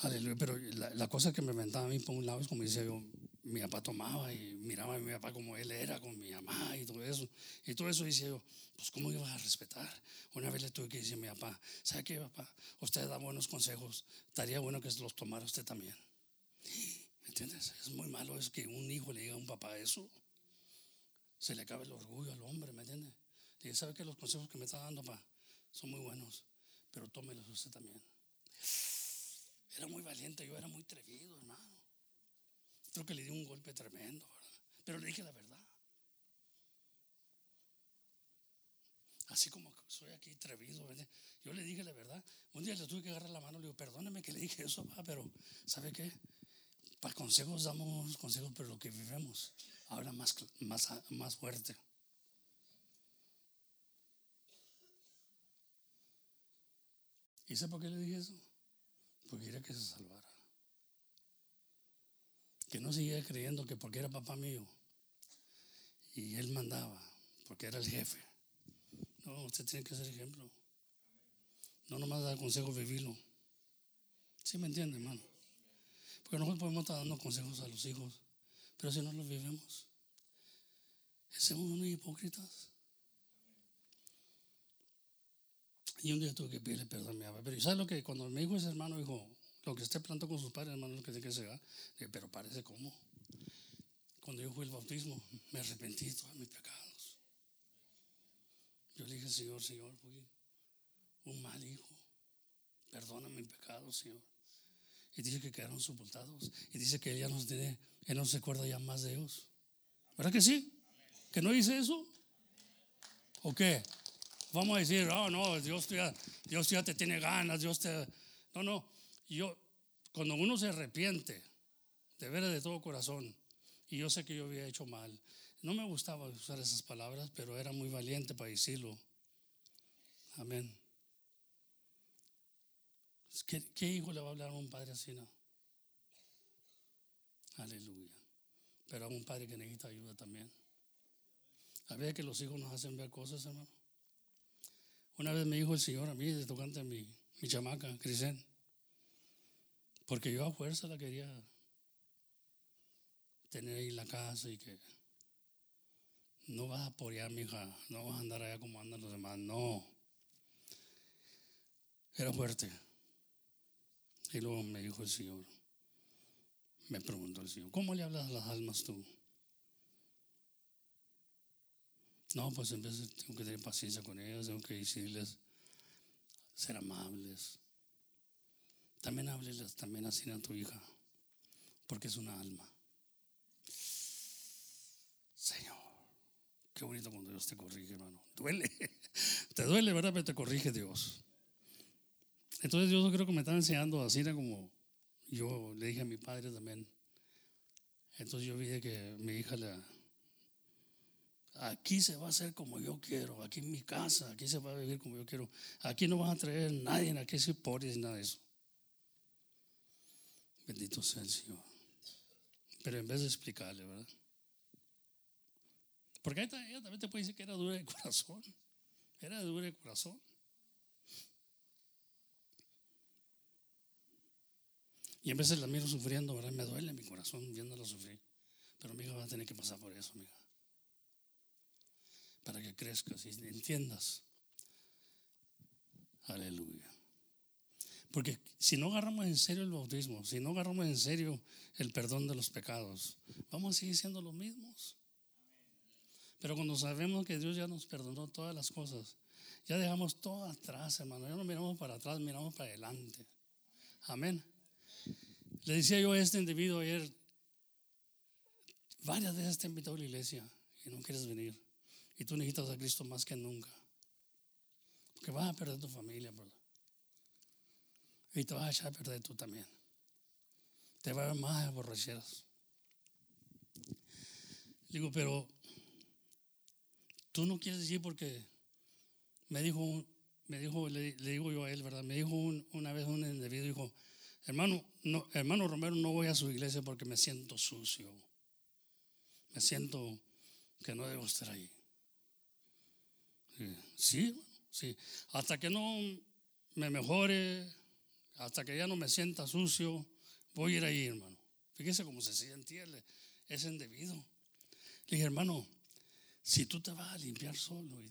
Aleluya. Pero la cosa que me inventaba a mí por un lado es como decía yo, mi papá tomaba y miraba a mi papá como él era con mi mamá y todo eso. Y todo eso decía yo, pues ¿cómo iba a respetar? Una vez le tuve que decir a mi papá, ¿sabe qué, papá? Usted da buenos consejos, estaría bueno que los tomara usted también. ¿Me entiendes? Es muy malo eso que un hijo le diga a un papá eso. Se le acaba el orgullo al hombre, ¿me entiende? Le dije, ¿sabe qué? Los consejos que me está dando, papá, son muy buenos, pero tómelos usted también. Era muy valiente, yo era muy atrevido, hermano. Creo que le di un golpe tremendo, ¿verdad? Pero le dije la verdad. Así como soy aquí atrevido, ¿verdad? Yo le dije la verdad. Un día le tuve que agarrar la mano, le digo, perdóneme que le dije eso, papá, pero ¿sabe qué? Para consejos damos consejos, pero lo que vivimos habla más fuerte. ¿Y sabe por qué le dije eso? Porque quería que se salvara. Que no seguía creyendo que porque era papá mío y él mandaba, porque era el jefe. No, usted tiene que ser ejemplo. No nomás dar consejos, vivirlo. ¿Sí me entiende, hermano? Porque nosotros podemos estar dando consejos a los hijos, pero si no los vivimos, somos unos hipócritas. Y un día tuve que pedirle perdón a mi papá. Pero ¿sabes lo que? Cuando me dijo ese hermano, dijo, lo que usted plantó con sus padres, hermano, lo que tiene que ser. Pero parece cómo. Cuando yo fui al bautismo, me arrepentí de todos mis pecados. Yo le dije, Señor, fui un mal hijo. Perdona mis pecados, Señor. Y dice que quedaron sepultados. Y dice que Él no se acuerda ya más de ellos. ¿Verdad que sí? ¿Que no hice eso? ¿O qué? Vamos a decir, oh no, Dios ya te tiene ganas, Dios te... No, yo, cuando uno se arrepiente, de veras de todo corazón, y yo sé que yo había hecho mal, no me gustaba usar esas palabras, pero era muy valiente para decirlo. Amén. ¿Qué hijo le va a hablar a un padre así, no? Aleluya. Pero a un padre que necesita ayuda también. ¿Sabía que los hijos nos hacen ver cosas, hermano? Una vez me dijo el Señor a mí, de tocante a mi chamaca, Cristian, porque yo a fuerza la quería tener ahí en la casa y que no vas a apoyar, mija, no vas a andar allá como andan los demás, no. Era fuerte. Y luego me dijo el Señor, me preguntó el Señor, ¿cómo le hablas a las almas tú? No, pues en vez tengo que tener paciencia con ellos, tengo que decirles, ser amables. También hábleles también así a tu hija, porque es una alma. Señor, qué bonito cuando Dios te corrige, hermano. Duele, te duele, ¿verdad? Pero te corrige Dios. Entonces Dios creo que me está enseñando así, como yo le dije a mi padre también. Entonces yo vi que mi hija aquí se va a hacer como yo quiero, aquí en mi casa, aquí se va a vivir como yo quiero, aquí no vas a traer a nadie, aquí se pobre ni nada de eso. Bendito sea el Señor. Pero en vez de explicarle, ¿verdad? Porque ella también te puede decir que era dura de corazón, Era duro el corazón. Y a veces la miro sufriendo, ¿verdad? Me duele mi corazón viéndola sufrir. Pero mi hija va a tener que pasar por eso, mi hija. Para que crezcas y entiendas. Aleluya. Porque si no agarramos en serio el bautismo, si no agarramos en serio el perdón de los pecados, vamos a seguir siendo los mismos. Pero cuando sabemos que Dios ya nos perdonó todas las cosas, ya dejamos todo atrás, hermano. Ya no miramos para atrás, miramos para adelante. Amén. Le decía yo a este individuo ayer, varias veces te he invitado a la iglesia y no quieres venir. Y tú necesitas a Cristo más que nunca. Porque vas a perder tu familia, brother. Y te vas a echar a perder tú también. Te va a haber más borracheras. Digo, pero tú no quieres decir porque le digo yo a él, ¿verdad? Me dijo una vez un individuo, dijo, hermano Romero, no voy a su iglesia porque me siento sucio. Me siento que no debo estar ahí. Sí. Hasta que no me mejore, hasta que ya no me sienta sucio, voy a ir ahí, hermano. Fíjese cómo se siente ese individuo. Le dije, hermano, si tú te vas a limpiar solo y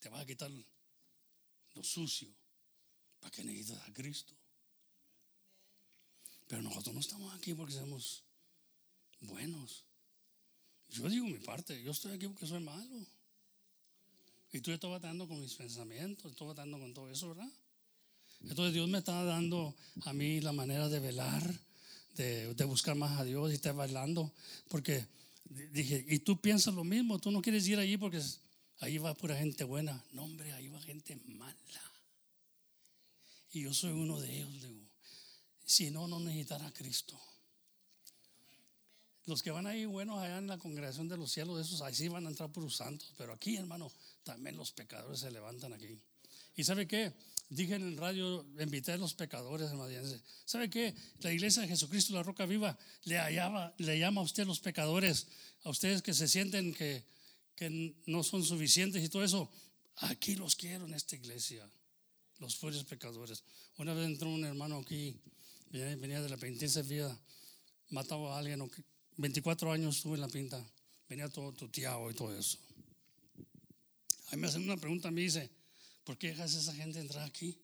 te vas a quitar lo sucio, ¿para qué necesitas a Cristo? Pero nosotros no estamos aquí porque seamos buenos. Yo digo mi parte, yo estoy aquí porque soy malo. Y tú estás batallando con mis pensamientos, estás batallando con todo eso, ¿verdad? Entonces Dios me está dando a mí la manera de velar, de buscar más a Dios y estar bailando. Porque dije, y tú piensas lo mismo, tú no quieres ir allí porque ahí va pura gente buena. No, hombre, ahí va gente mala. Y yo soy uno de ellos, digo. Si no, no necesitará a Cristo. Los que van ahí buenos allá en la congregación de los cielos, esos ahí sí van a entrar puros santos. Pero aquí, hermano, también los pecadores se levantan aquí. ¿Y sabe qué? Dije en el radio, invité a los pecadores hermanidenses. ¿Sabe qué? La iglesia de Jesucristo, la roca viva, le llama a usted los pecadores, a ustedes que se sienten que no son suficientes y todo eso. Aquí los quiero en esta iglesia, los pobres pecadores. Una vez entró un hermano aquí, venía de la penitencia, había matado a alguien, 24 años estuve en la pinta, venía todo tuteado y todo eso. Ahí me hacen una pregunta, me dice, ¿por qué dejas a esa gente entrar aquí?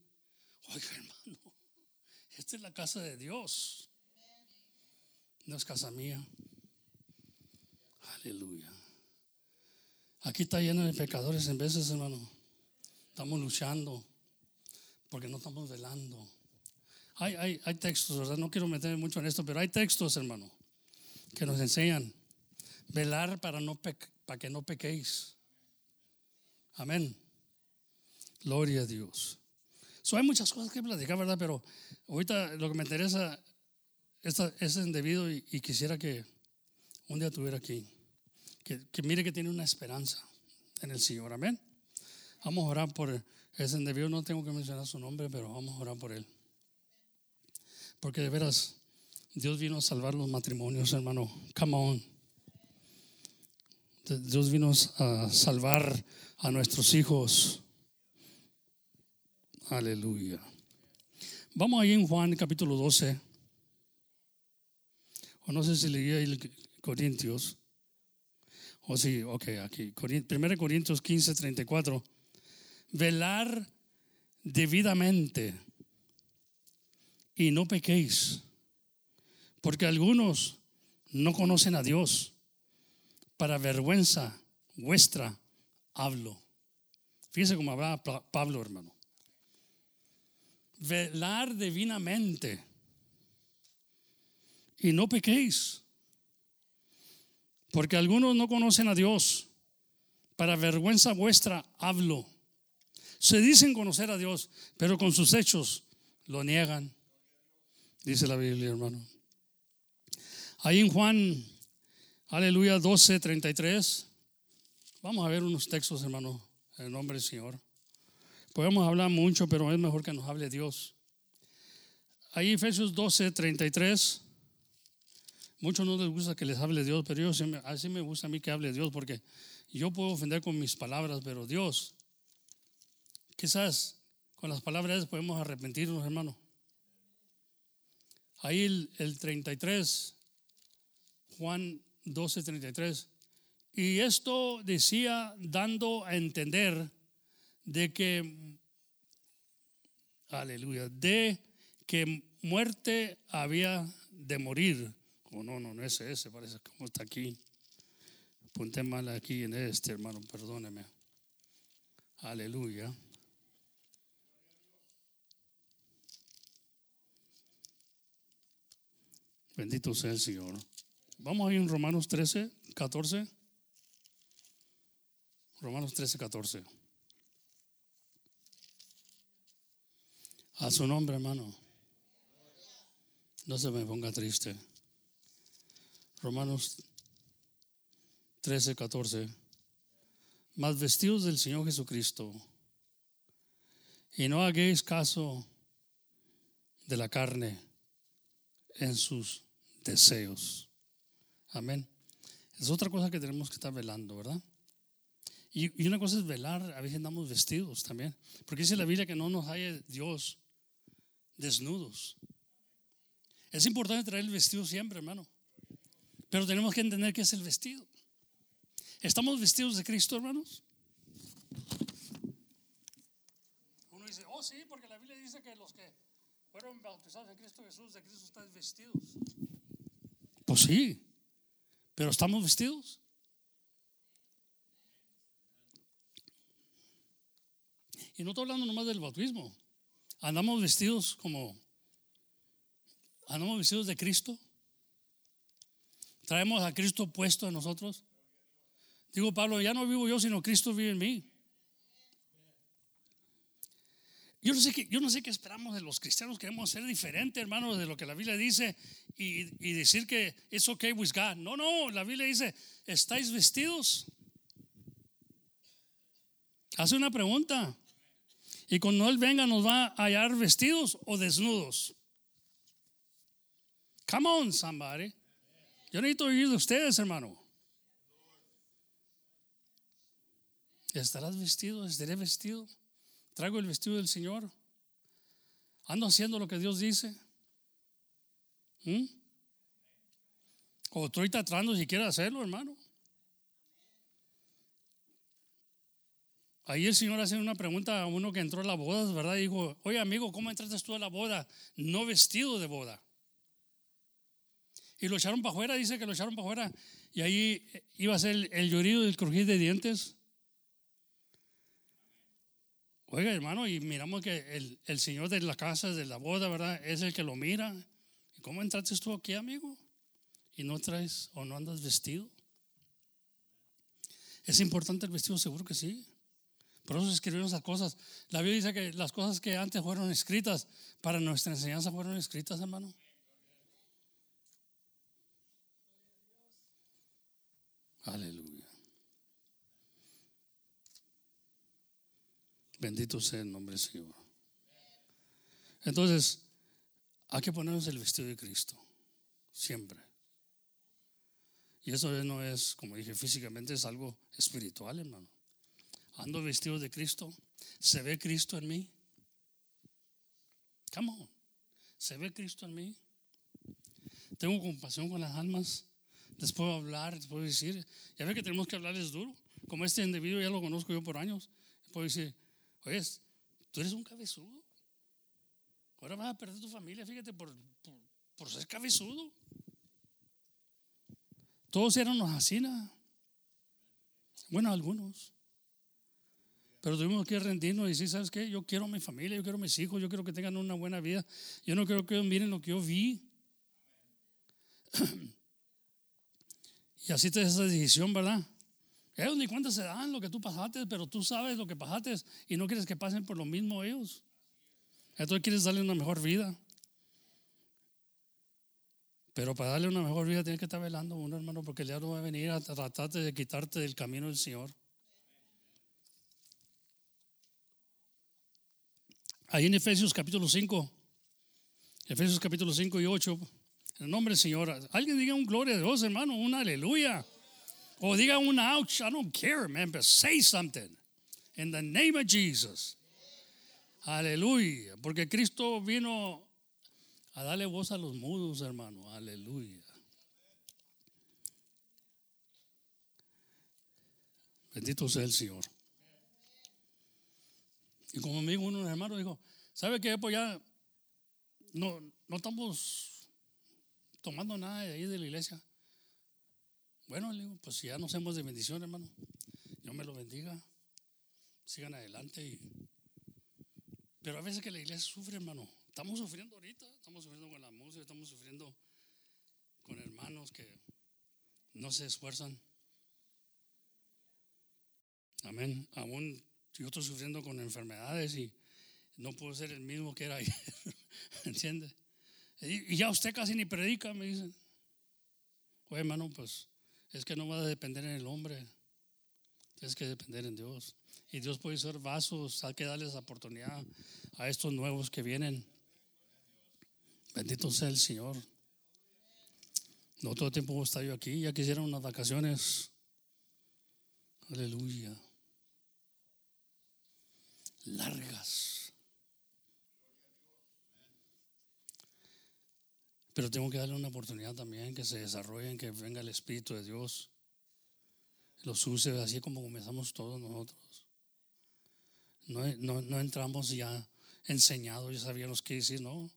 Oiga, hermano, esta es la casa de Dios. No es casa mía. Aleluya. Aquí está lleno de pecadores en veces, hermano. Estamos luchando porque no estamos velando. Hay textos, ¿verdad? No quiero meterme mucho en esto, pero hay textos, hermano, que nos enseñan velar para que no pequéis. Amén. Gloria a Dios. Hay muchas cosas que platicar, ¿verdad? Pero ahorita lo que me interesa es indebido y quisiera que un día tuviera aquí. Que mire que tiene una esperanza en el Señor. Amén. Vamos a orar por ese indebido. No tengo que mencionar su nombre, pero vamos a orar por él. Porque de veras, Dios vino a salvar los matrimonios, hermano. Come on. Dios vino a salvar a nuestros hijos. Aleluya. Vamos ahí en Juan capítulo 12. O no sé si leí ahí Corintios. O sí, ok, aquí. 1 Corintios 15:34. Velar debidamente y no pequéis, porque algunos no conocen a Dios. Para vergüenza vuestra hablo. Fíjese cómo hablaba Pablo, hermano. Velar divinamente y no pequéis, porque algunos no conocen a Dios. Para vergüenza vuestra hablo. Se dicen conocer a Dios, pero con sus hechos lo niegan, dice la Biblia, hermano. Ahí en Juan, aleluya, 12:33. Vamos a ver unos textos, hermano, en el nombre del Señor. Podemos hablar mucho, pero es mejor que nos hable Dios. Ahí Efesios 12:33. Muchos no les gusta que les hable Dios, pero yo así me gusta a mí que hable Dios, porque yo puedo ofender con mis palabras, pero Dios quizás con las palabras esas podemos arrepentirnos, hermano. Ahí el 33, Juan 12, 33. Y esto decía dando a entender de que, aleluya, de que muerte había de morir. Oh, no es ese, parece como está aquí. Apunté mal aquí en este, hermano, perdóneme. Aleluya. Bendito sea el Señor. Vamos a ir en Romanos 13, 14. Romanos 13, 14. A su nombre, hermano. No se me ponga triste. Romanos 13, 14. Mas vestidos del Señor Jesucristo, y no hagáis caso de la carne en sus deseos. Amén. Es otra cosa que tenemos que estar velando, ¿verdad? Y una cosa es velar, a veces andamos vestidos también, porque dice la Biblia que no nos halle Dios desnudos. Es importante traer el vestido siempre, hermano, pero tenemos que entender qué es el vestido. ¿Estamos vestidos de Cristo, hermanos? Uno dice, oh sí, porque la Biblia dice que los que fueron bautizados en Cristo Jesús, de Cristo están vestidos. Pues sí, pero ¿estamos vestidos? Y no estoy hablando nomás del bautismo. Andamos vestidos de Cristo. Traemos a Cristo puesto en nosotros. Digo, Pablo, ya no vivo yo, sino Cristo vive en mí. Yo no sé qué esperamos de los cristianos. Queremos ser diferentes, hermanos, de lo que la Biblia dice y decir que it's okay with God. No, la Biblia dice, ¿estáis vestidos? Hace una pregunta. Y cuando Él venga nos va a hallar vestidos o desnudos. Come on, somebody. Yo necesito oír de ustedes, hermano. ¿Estarás vestido? ¿Estaré vestido? ¿Traigo el vestido del Señor? ¿Ando haciendo lo que Dios dice? ¿O estoy tratando siquiera hacerlo, hermano? Ahí el Señor hace una pregunta a uno que entró a la boda, ¿verdad? Dijo, oye amigo, ¿cómo entraste tú a la boda? No vestido de boda. Y lo echaron para afuera, dice que lo echaron para afuera. Y ahí iba a ser el llorido y el crujir de dientes. Oiga, hermano, y miramos que el señor de la casa, de la boda, ¿verdad? Es el que lo mira. ¿Cómo entraste tú aquí, amigo? Y no traes o no andas vestido. ¿Es importante el vestido? Seguro que sí. Por eso se escribieron esas cosas. La Biblia dice que las cosas que antes fueron escritas, para nuestra enseñanza fueron escritas, hermano. Aleluya. Bendito sea el nombre del Señor. Entonces, hay que ponernos el vestido de Cristo, siempre. Y eso no es, como dije, físicamente, es algo espiritual, hermano. Ando vestido de Cristo, se ve Cristo en mí. Come on, se ve Cristo en mí. Tengo compasión con las almas. Les puedo hablar, les puedo decir. Ya ve que tenemos que hablarles duro. Como este individuo ya lo conozco yo por años. Puedo decir, oye, tú eres un cabezudo. Ahora vas a perder tu familia, fíjate, por ser cabezudo. Todos eran unos asesinos. Bueno, algunos. Pero tuvimos que rendirnos y decir, ¿sabes qué? Yo quiero a mi familia, yo quiero a mis hijos, yo quiero que tengan una buena vida. Yo no quiero que ellos miren lo que yo vi. Y así te das esa decisión, ¿verdad? Ellos ni cuenta se dan lo que tú pasaste, pero tú sabes lo que pasaste y no quieres que pasen por lo mismo ellos. Entonces quieres darle una mejor vida. Pero para darle una mejor vida tienes que estar velando uno, hermano, porque el diablo va a venir a tratarte de quitarte del camino del Señor. Ahí en Efesios capítulo 5, Efesios capítulo 5 y 8, en el nombre del Señor. Alguien diga un gloria a Dios, hermano, un aleluya. O diga un ouch, I don't care, man, but say something. In the name of Jesus. Aleluya, porque Cristo vino a darle voz a los mudos, hermano. Aleluya. Bendito sea el Señor. Y como me dijo uno de los hermanos, dijo, ¿sabe qué? Pues ya no estamos tomando nada de ahí de la iglesia. Bueno, le digo, pues ya nos hemos de bendición, hermano. Dios me lo bendiga. Sigan adelante. Pero a veces que la iglesia sufre, hermano. Estamos sufriendo ahorita. Estamos sufriendo con la música. Estamos sufriendo con hermanos que no se esfuerzan. Amén. Aún yo estoy sufriendo con enfermedades y no puedo ser el mismo que era ayer. ¿Entiende? Y ya usted casi ni predica, me dicen. Oye, hermano, pues es que no va a depender en el hombre. Tienes que depender en Dios. Y Dios puede usar vasos. Hay que darles oportunidad a estos nuevos que vienen. Bendito sea el Señor. No todo el tiempo voy a estar yo aquí. Ya quisiera unas vacaciones. Aleluya. Largas. Pero tengo que darle una oportunidad también, que se desarrollen, que venga el Espíritu de Dios, los use, así como comenzamos todos nosotros. No entramos ya enseñados, ya sabíamos qué decir, no.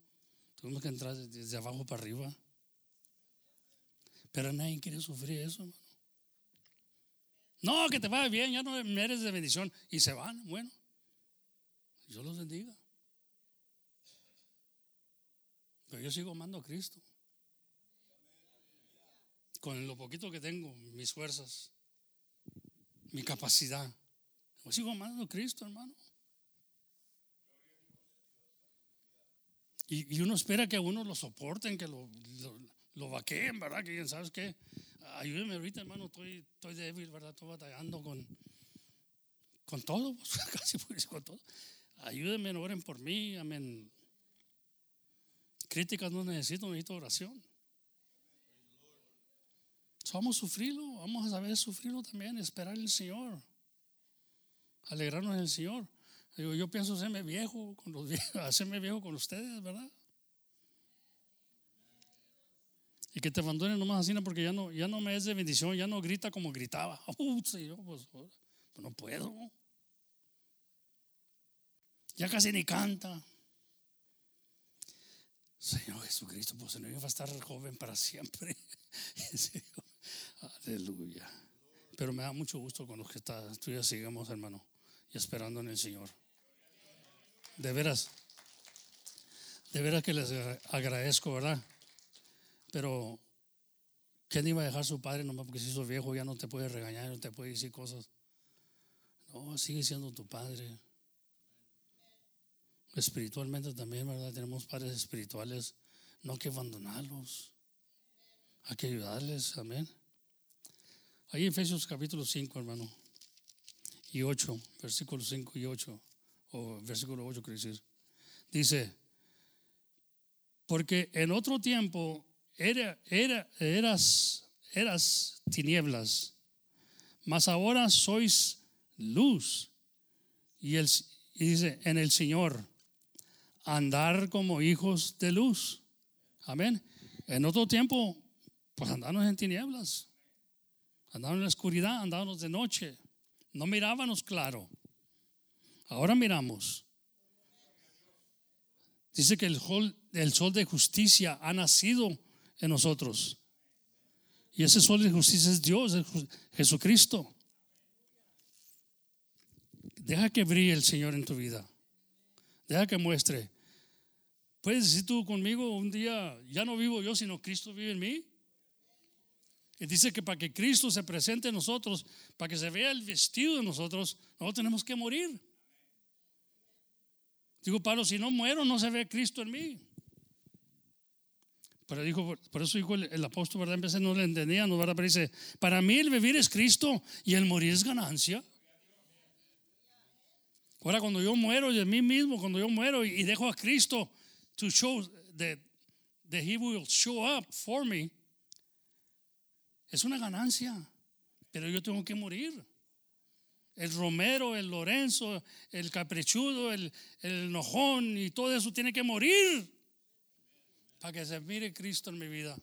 Tuvimos que entrar desde abajo para arriba. Pero nadie quiere sufrir eso, hermano. No, que te vaya bien, ya no eres de bendición. Y se van, bueno, yo los bendiga. Pero yo sigo amando a Cristo. Con lo poquito que tengo, mis fuerzas, mi capacidad, yo sigo amando a Cristo, hermano. Y uno espera que a uno lo soporten, que lo vaqueen, ¿verdad? Que ¿sabes qué? Ayúdeme ahorita, hermano, estoy débil, ¿verdad? Estoy batallando con todo, casi con todo. Ayúdenme, oren por mí, amén. Críticas no necesito oración. So, vamos a sufrirlo, vamos a saber sufrirlo también, esperar en el Señor, alegrarnos en el Señor. Digo, yo pienso hacerme viejo con los viejos, hacerme viejo con ustedes, ¿verdad? Y que te abandonen nomás así, porque ya no me es de bendición, ya no grita como gritaba. Señor, pues no puedo. Ya casi ni canta. Señor Jesucristo, pues el niño va a estar joven para siempre. Aleluya. Pero me da mucho gusto con los que tú ya sigamos, hermano, y esperando en el Señor. De veras que les agradezco, ¿verdad? Pero ¿quién iba a dejar a su padre nomás porque se hizo viejo? Ya no te puede regañar, no te puede decir cosas. No, sigue siendo tu padre. Espiritualmente también, ¿verdad? Tenemos padres espirituales. No hay que abandonarlos, hay que ayudarles, amén. Ahí en Efesios capítulo 5, hermano, y 8, versículos 5 y 8, o versículo 8, quiero decir. Dice, porque en otro tiempo eras tinieblas, mas ahora sois luz. Y dice, en el Señor, andar como hijos de luz. Amén. En otro tiempo, pues andábamos en tinieblas, andábamos en la oscuridad, andábamos de noche, no mirábamos claro. Ahora miramos. Dice que el sol de justicia ha nacido en nosotros. Y ese sol de justicia es Dios, es Jesucristo. Deja que brille el Señor en tu vida. Deja que muestre. Puedes decir tú conmigo un día, ya no vivo yo, sino Cristo vive en mí. Y dice que para que Cristo se presente en nosotros, para que se vea el vestido de nosotros tenemos que morir. Digo, Pablo, si no muero, no se ve Cristo en mí. Pero dijo, por eso dijo el apóstol, ¿verdad? En veces no le entendían, ¿verdad? Pero dice, para mí el vivir es Cristo y el morir es ganancia. Ahora cuando yo muero, de mí mismo, cuando yo muero y dejo a Cristo to show that He will show up for me, es una ganancia, pero yo tengo que morir. el Romero, el Lorenzo, el caprichudo, el enojón y todo eso tiene que morir para que se mire Cristo en mi vida.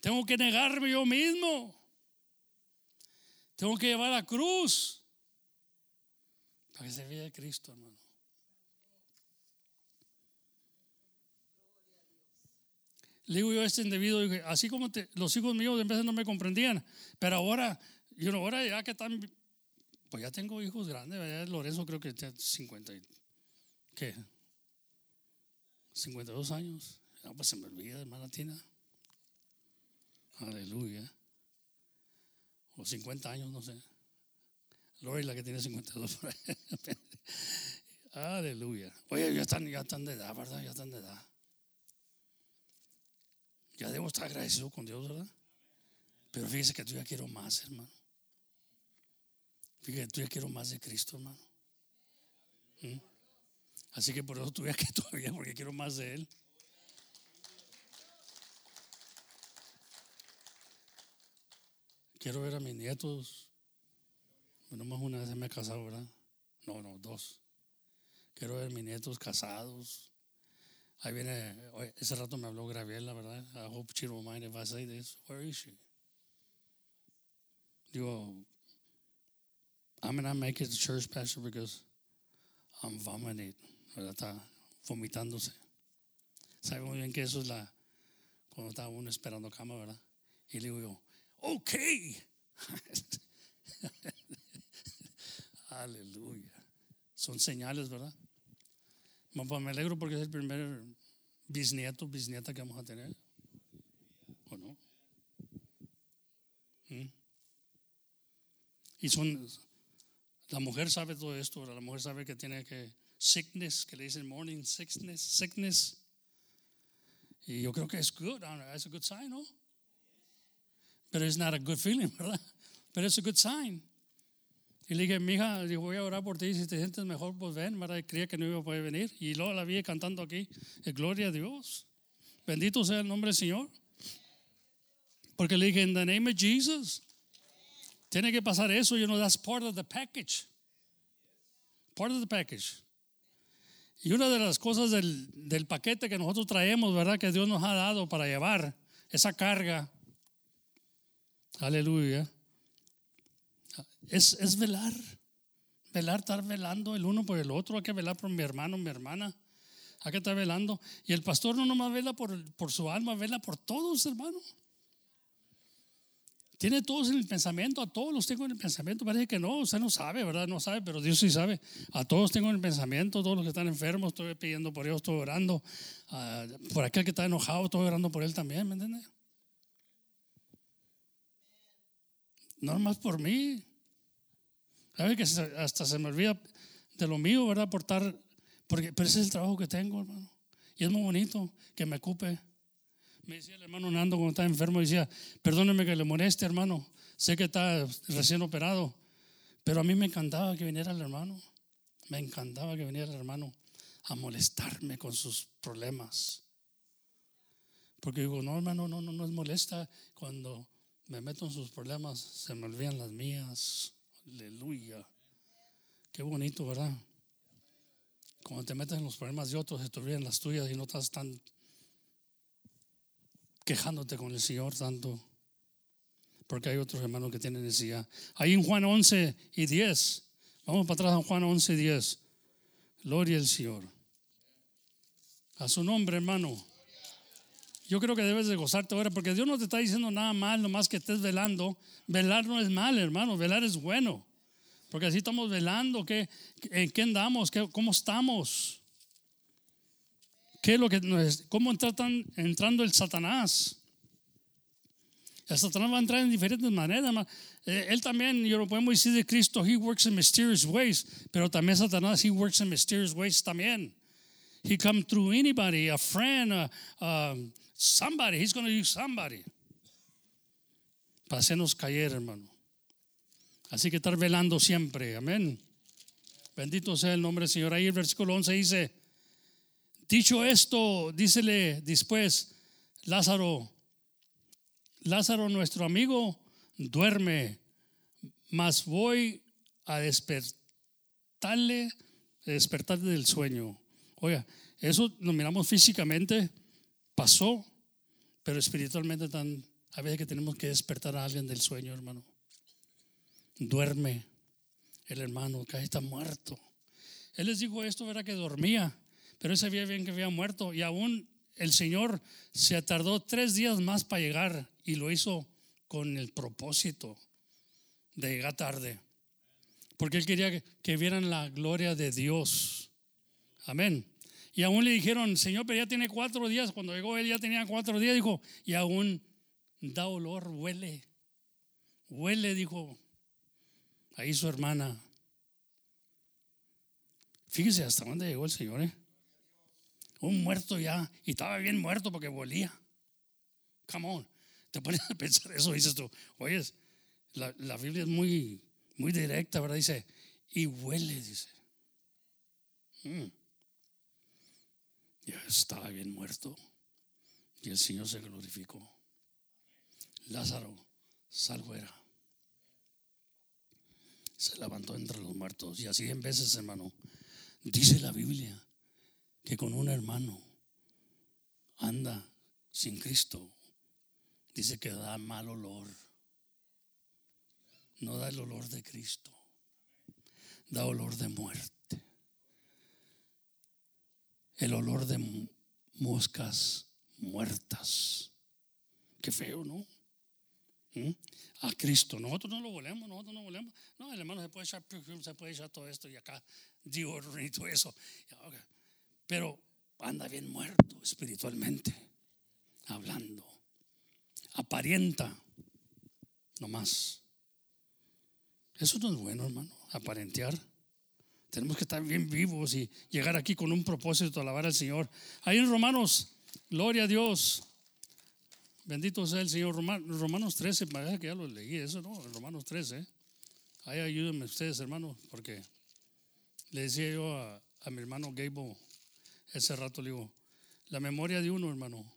Tengo que negarme yo mismo. Tengo que llevar la cruz para que se vea Cristo, hermano. Le digo yo a este individuo, así como los hijos míos de veces no me comprendían, pero ahora, ahora ya que están, pues ya tengo hijos grandes, ¿verdad? Lorenzo creo que tiene 52 años. No, pues se me olvida, hermana Tina. Aleluya. O 50 años, no sé. Lori, la que tiene 52. Aleluya. Oye, ya están de edad, ¿verdad? Ya están de edad. Ya debo estar agradecido con Dios, ¿verdad? Pero fíjese que yo ya quiero más, hermano. Fíjese que yo ya quiero más de Cristo, hermano. Así que por eso estoy aquí todavía, porque quiero más de Él. Quiero ver a mis nietos. Bueno, más una vez me he casado, ¿verdad? No, dos. Quiero ver a mis nietos casados. Ahí viene, ese rato me habló Graviela, ¿verdad? I hope she don't mind if I say this. Where is she? Digo, I'm not making the church, pastor, because I'm vomiting, ¿verdad? Está vomitándose. Sabe muy bien que eso es cuando está uno esperando cama, ¿verdad? Y le digo yo, ok. Aleluya. Son señales, ¿verdad? Me alegro porque es el primer bisnieta que vamos a tener. ¿O no? Y la mujer sabe todo esto, ¿verdad? La mujer sabe que tiene que sickness, que le dicen morning sickness. Y yo creo que es good, es a good sign, ¿no? Pero it's not a good feeling, ¿verdad? Pero es a good sign. Y le dije, mija, voy a orar por ti. Si te sientes mejor, pues ven, ¿verdad? Creía que no iba a poder venir. Y luego la vi cantando aquí. Gloria a Dios. Bendito sea el nombre del Señor. Porque le dije, in the name of Jesus. Tiene que pasar eso. That's part of the package. Part of the package. Y una de las cosas del paquete que nosotros traemos, ¿verdad? Que Dios nos ha dado para llevar esa carga. Aleluya. Es velar, estar velando el uno por el otro. Hay que velar por mi hermano, mi hermana. Hay que estar velando. Y el pastor no nomás vela por su alma, vela por todos, hermano. Tiene todos en el pensamiento, a todos los tengo en el pensamiento. Parece que no, usted no sabe, ¿verdad? No sabe, pero Dios sí sabe. A todos tengo en el pensamiento, todos los que están enfermos, estoy pidiendo por ellos, estoy orando. Por aquel que está enojado, estoy orando por él también, ¿me entiendes? No más por mí. A ver, que hasta se me olvida de lo mío, ¿verdad? Pero ese es el trabajo que tengo, hermano. Y es muy bonito que me ocupe. Me decía el hermano Nando cuando estaba enfermo, decía, perdóneme que le moleste, hermano. Sé que está recién operado, pero a mí me encantaba que viniera el hermano. Me encantaba que viniera el hermano a molestarme con sus problemas. Porque digo, no, hermano, no es molesta cuando... Me meto en sus problemas, se me olvidan las mías. Aleluya. Qué bonito, ¿verdad? Cuando te metes en los problemas de otros, se te olvidan las tuyas y no estás tan quejándote con el Señor tanto. Porque hay otros hermanos que tienen necesidad. Ahí en Juan 11 y 10. Vamos para atrás a Juan 11 y 10. Gloria al Señor. A su nombre, hermano. Yo creo que debes de gozarte ahora, porque Dios no te está diciendo nada mal, nomás que estés velando. Velar no es mal, hermano, velar es bueno. Porque así estamos velando, ¿en qué andamos? ¿Cómo estamos? ¿Qué es lo que cómo está entrando el Satanás? El Satanás va a entrar en diferentes maneras, hermano. Él también, lo podemos decir de Cristo, he works in mysterious ways, pero también Satanás, he works in mysterious ways también. He comes through anybody, a friend, somebody, he's going to use somebody para hacernos caer, hermano. Así que estar velando siempre, amén. Bendito sea el nombre del Señor. Ahí el versículo 11 dice, dicho esto, dícele después, Lázaro nuestro amigo duerme, mas voy a despertarle del sueño. Oiga, eso lo miramos físicamente, pasó, pero espiritualmente a veces que tenemos que despertar a alguien del sueño, hermano. Duerme el hermano, que ahí está muerto. Él les dijo esto, ¿verdad? Que dormía, pero él sabía bien que había muerto, y aún el Señor se tardó 3 días más para llegar, y lo hizo con el propósito de llegar tarde, porque él quería que vieran la gloria de Dios. Amén. Y aún le dijeron, Señor, pero ya tiene 4 días. Cuando llegó él ya tenía 4 días, dijo, y aún da olor, huele, dijo ahí su hermana. Fíjese hasta dónde llegó el Señor, un muerto ya, y estaba bien muerto porque volía. Come on, te pones a pensar eso, dices tú, oye, la Biblia es muy, muy directa, ¿verdad? Dice, y huele, dice. Ya estaba bien muerto y el Señor se glorificó. Lázaro, sal fuera. Se levantó entre los muertos, y así en veces, hermano, dice la Biblia que con un hermano anda sin Cristo, dice que da mal olor. No da el olor de Cristo, da olor de muerte, el olor de moscas muertas. Qué feo, ¿no? A Cristo, nosotros no lo volemos. No, el hermano se puede echar todo esto y acá digo y todo eso, pero anda bien muerto espiritualmente hablando, aparenta nomás. Eso no es bueno, hermano, aparentear. Tenemos que estar bien vivos y llegar aquí con un propósito, alabar al Señor. Ahí en Romanos, gloria a Dios, bendito sea el Señor. Romanos 13, parece que ya lo leí eso, ¿no? Romanos 13. Ahí ayúdenme ustedes, hermanos, porque le decía yo a mi hermano Gabo ese rato, le digo, la memoria de uno, hermano.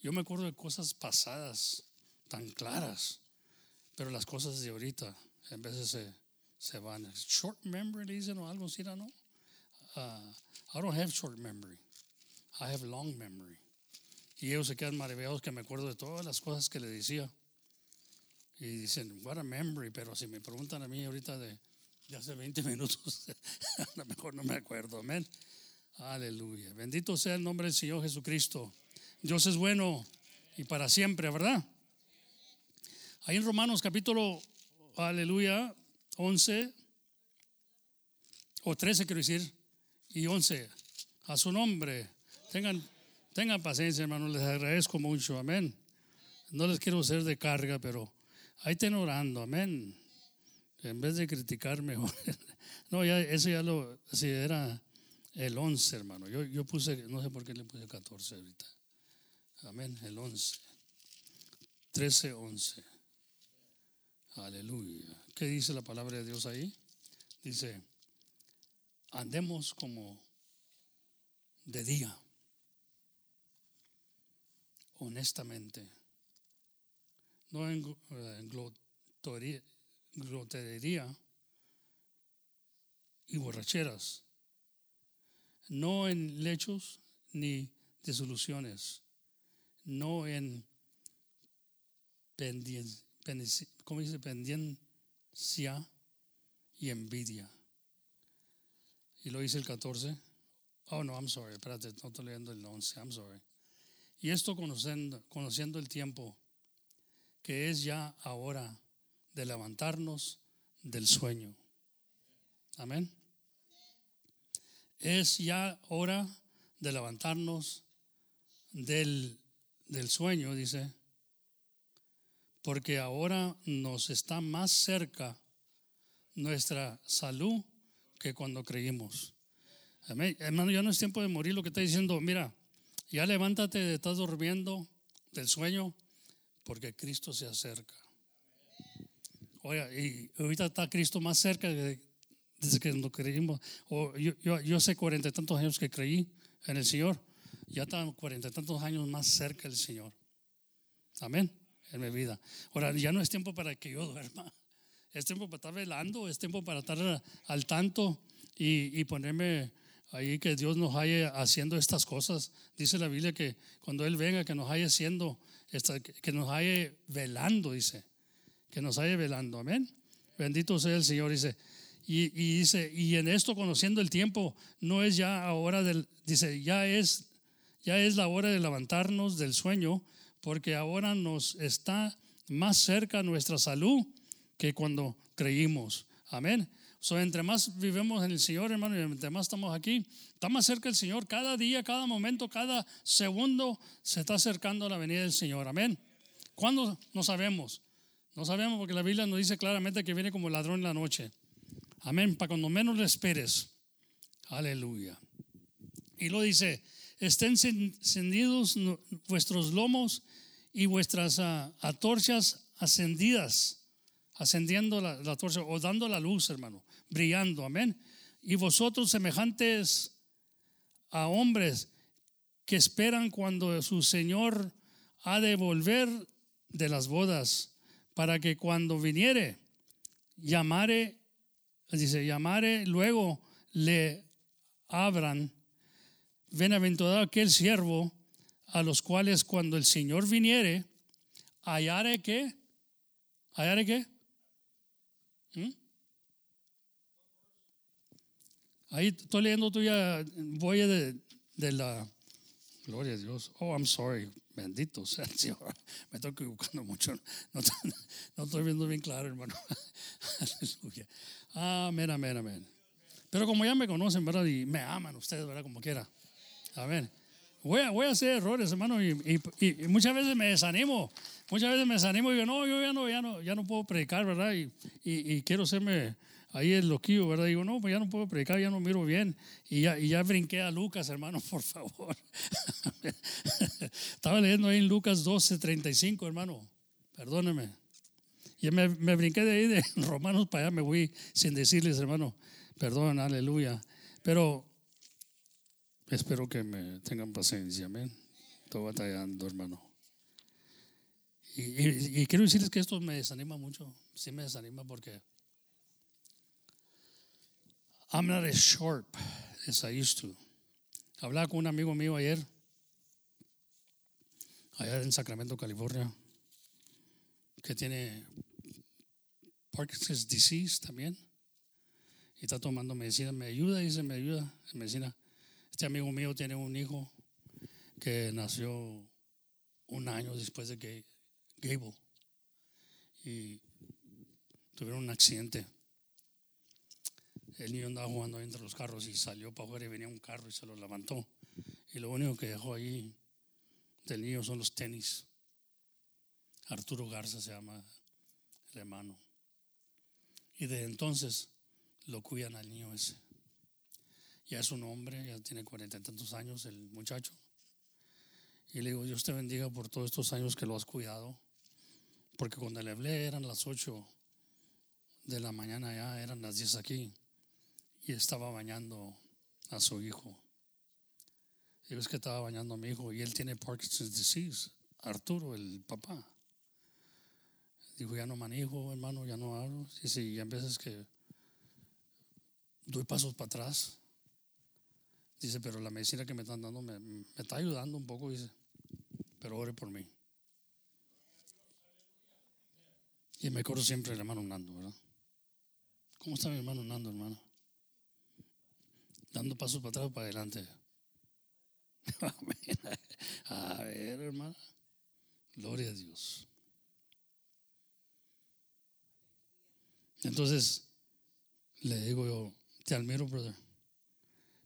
Yo me acuerdo de cosas pasadas tan claras, pero las cosas de ahorita en veces se van. Short memory le dicen o algo así, ¿no? I don't have short memory, I have long memory. Y ellos se quedan maravillados que me acuerdo de todas las cosas que le decía. Y dicen, what a memory. Pero si me preguntan a mí ahorita de hace 20 minutos, a lo mejor no me acuerdo. Amén. Aleluya. Bendito sea el nombre del Señor Jesucristo. Dios es bueno y para siempre, ¿verdad? Ahí en Romanos capítulo, aleluya, 11 o 13 quiero decir, y 11. A su nombre. Tengan paciencia, hermanos, les agradezco mucho, amén. No les quiero ser de carga, pero ahí estén orando, amén. En vez de criticarme, no, ya, eso ya lo, si era el 11, hermano. Yo puse, no sé por qué le puse 14 ahorita. Amén, el 11. 13, 11. Aleluya. ¿Qué dice la palabra de Dios ahí? Dice, andemos como de día, honestamente, no en glotonería y borracheras, no en lechos ni disoluciones, no en pendencia y envidia. Y lo dice el 14. Oh no, I'm sorry, espérate, no estoy leyendo el 11, I'm sorry. Y esto conociendo el tiempo, que es ya ahora de levantarnos del sueño. Amén. Es ya hora de levantarnos del sueño, dice, porque ahora nos está más cerca nuestra salud que cuando creímos. Amén. Hermano, ya no es tiempo de morir, lo que está diciendo, mira, ya levántate, estás durmiendo del sueño, porque Cristo se acerca. Oiga, y ahorita está Cristo más cerca desde que nos creímos. Yo hace 40 y tantos años que creí en el Señor, ya está 40 y tantos años más cerca el Señor. Amén, en mi vida. Ahora ya no es tiempo para que yo duerma, es tiempo para estar velando, es tiempo para estar al tanto y ponerme ahí que Dios nos halle haciendo estas cosas. Dice la Biblia que cuando Él venga, que nos halle haciendo, que nos halle velando, dice, que nos halle velando, amén. Bendito sea el Señor, dice. Y dice, y en esto conociendo el tiempo, no es ya ahora del, dice, ya es la hora de levantarnos del sueño, porque ahora nos está más cerca nuestra salud que cuando creímos. Amén. So, entre más vivimos en el Señor, hermano, y entre más estamos aquí, está más cerca el Señor. Cada día, cada momento, cada segundo se está acercando a la venida del Señor. Amén. ¿Cuándo? No sabemos. No sabemos porque la Biblia nos dice claramente que viene como ladrón en la noche. Amén, para cuando menos le esperes. Aleluya. Y lo dice, estén encendidos vuestros lomos y vuestras atorchas ascendidas, ascendiendo la torcha o dando la luz, hermano, brillando, amén. Y vosotros semejantes a hombres que esperan cuando su Señor ha de volver de las bodas, para que cuando viniere, llamare luego le abran. Bienaventurado aquel siervo a los cuales cuando el Señor viniere hallare qué. Ahí estoy leyendo tuya, voy de la gloria a Dios. Oh, I'm sorry, bendito sea el Señor. Me estoy equivocando mucho, no estoy viendo bien claro, hermano. Aleluya. Amén, amén, amén. Pero como ya me conocen, ¿verdad? Y me aman ustedes, ¿verdad? Como quiera. Amén. Voy a hacer errores, hermano, y muchas veces me desanimo. Y digo, yo ya no puedo predicar, ¿verdad? Y quiero hacerme ahí el loquillo, ¿verdad? Digo, no, pues ya no puedo predicar, ya no miro bien. Y ya brinqué a Lucas, hermano, por favor. Estaba leyendo ahí en Lucas 12:35, hermano. Perdóneme. Y me brinqué de ahí de Romanos para allá, me voy sin decirles, hermano. Perdón, aleluya. Pero espero que me tengan paciencia, amén. Estoy batallando, hermano. Y quiero decirles que esto me desanima mucho. Sí me desanima porque I'm not as sharp as I used to. Hablaba con un amigo mío ayer, allá en Sacramento, California, que tiene Parkinson's disease también. Y está tomando medicina. Me ayuda en medicina. Este amigo mío tiene un hijo que nació un año después de Gable y tuvieron un accidente. El niño andaba jugando entre los carros y salió para afuera y venía un carro y se lo levantó. Y lo único que dejó ahí del niño son los tenis. Arturo Garza se llama el hermano. Y desde entonces lo cuidan al niño ese. Ya es un hombre, ya tiene 40 y tantos años el muchacho. Y le digo, Dios te bendiga por todos estos años que lo has cuidado. Porque cuando le hablé eran las 8 de la mañana, ya eran las 10 aquí. Y estaba bañando a su hijo. Y ves que estaba bañando a mi hijo y él tiene Parkinson's disease. Arturo, el papá. Dijo, ya no manejo, hermano, ya no hablo. Sí, y hay veces que doy pasos para atrás. Dice, pero la medicina que me están dando me está ayudando un poco, dice. Pero ore por mí. Y me acuerdo siempre el hermano Nando, ¿verdad? ¿Cómo está mi hermano Nando, hermano? Dando pasos para atrás o para adelante. A ver, hermano. Gloria a Dios. Entonces le digo yo, te admiro, brother.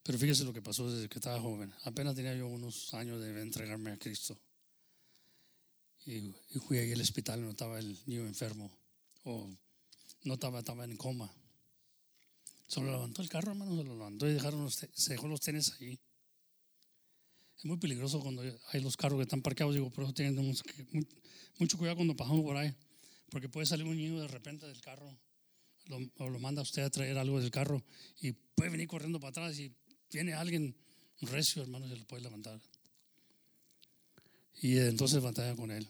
Pero fíjese lo que pasó desde que estaba joven. Apenas tenía yo unos años de entregarme a Cristo. Y fui ahí al hospital y no estaba el niño enfermo. O no estaba en coma. Se lo levantó el carro, hermano, se lo levantó y se dejó los tenis ahí. Es muy peligroso cuando hay los carros que están parqueados. Digo, por eso tienen mucho cuidado cuando pasamos por ahí. Porque puede salir un niño de repente del carro. O lo manda usted a traer algo del carro y puede venir corriendo para atrás y viene alguien recio, hermano, se lo puede levantar. Y entonces batalla con él.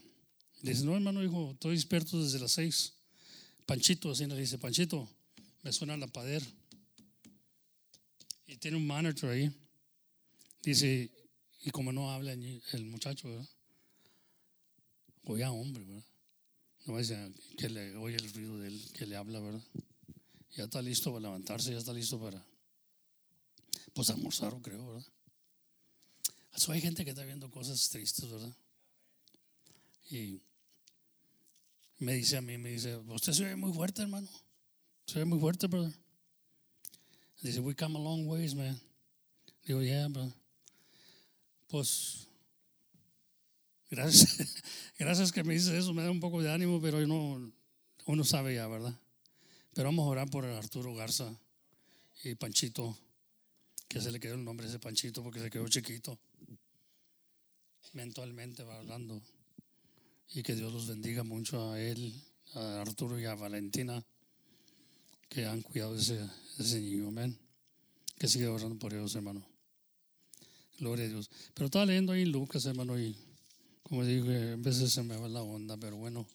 Le dice, no, hermano, hijo, estoy despierto desde las 6. Panchito, así nos dice, Panchito, me suena la pader. Y tiene un monitor ahí. Dice, y como no habla el muchacho, ¿verdad? Oye, hombre, ¿verdad? No vaya a decir que le oye el ruido de él, que le habla, ¿verdad? Ya está listo para levantarse, ya está listo para, pues, almorzar, creo, ¿verdad? So, hay gente que está viendo cosas tristes, ¿verdad? Y me dice a mí, me dice, usted se ve muy fuerte, hermano. Se ve muy fuerte, brother. Dice, we come a long ways, man. Digo, yeah, brother. Pues, gracias. Gracias que me dices eso, me da un poco de ánimo, pero uno sabe ya, ¿verdad? Pero vamos a orar por Arturo Garza y Panchito, que se le quedó el nombre a ese Panchito porque se quedó chiquito mentalmente hablando. Y que Dios los bendiga mucho a él, a Arturo y a Valentina, que han cuidado ese niño, amén. Que siga orando por ellos, hermano. Gloria a Dios. Pero estaba leyendo ahí Lucas, hermano, y como dije, a veces se me va la onda, pero bueno,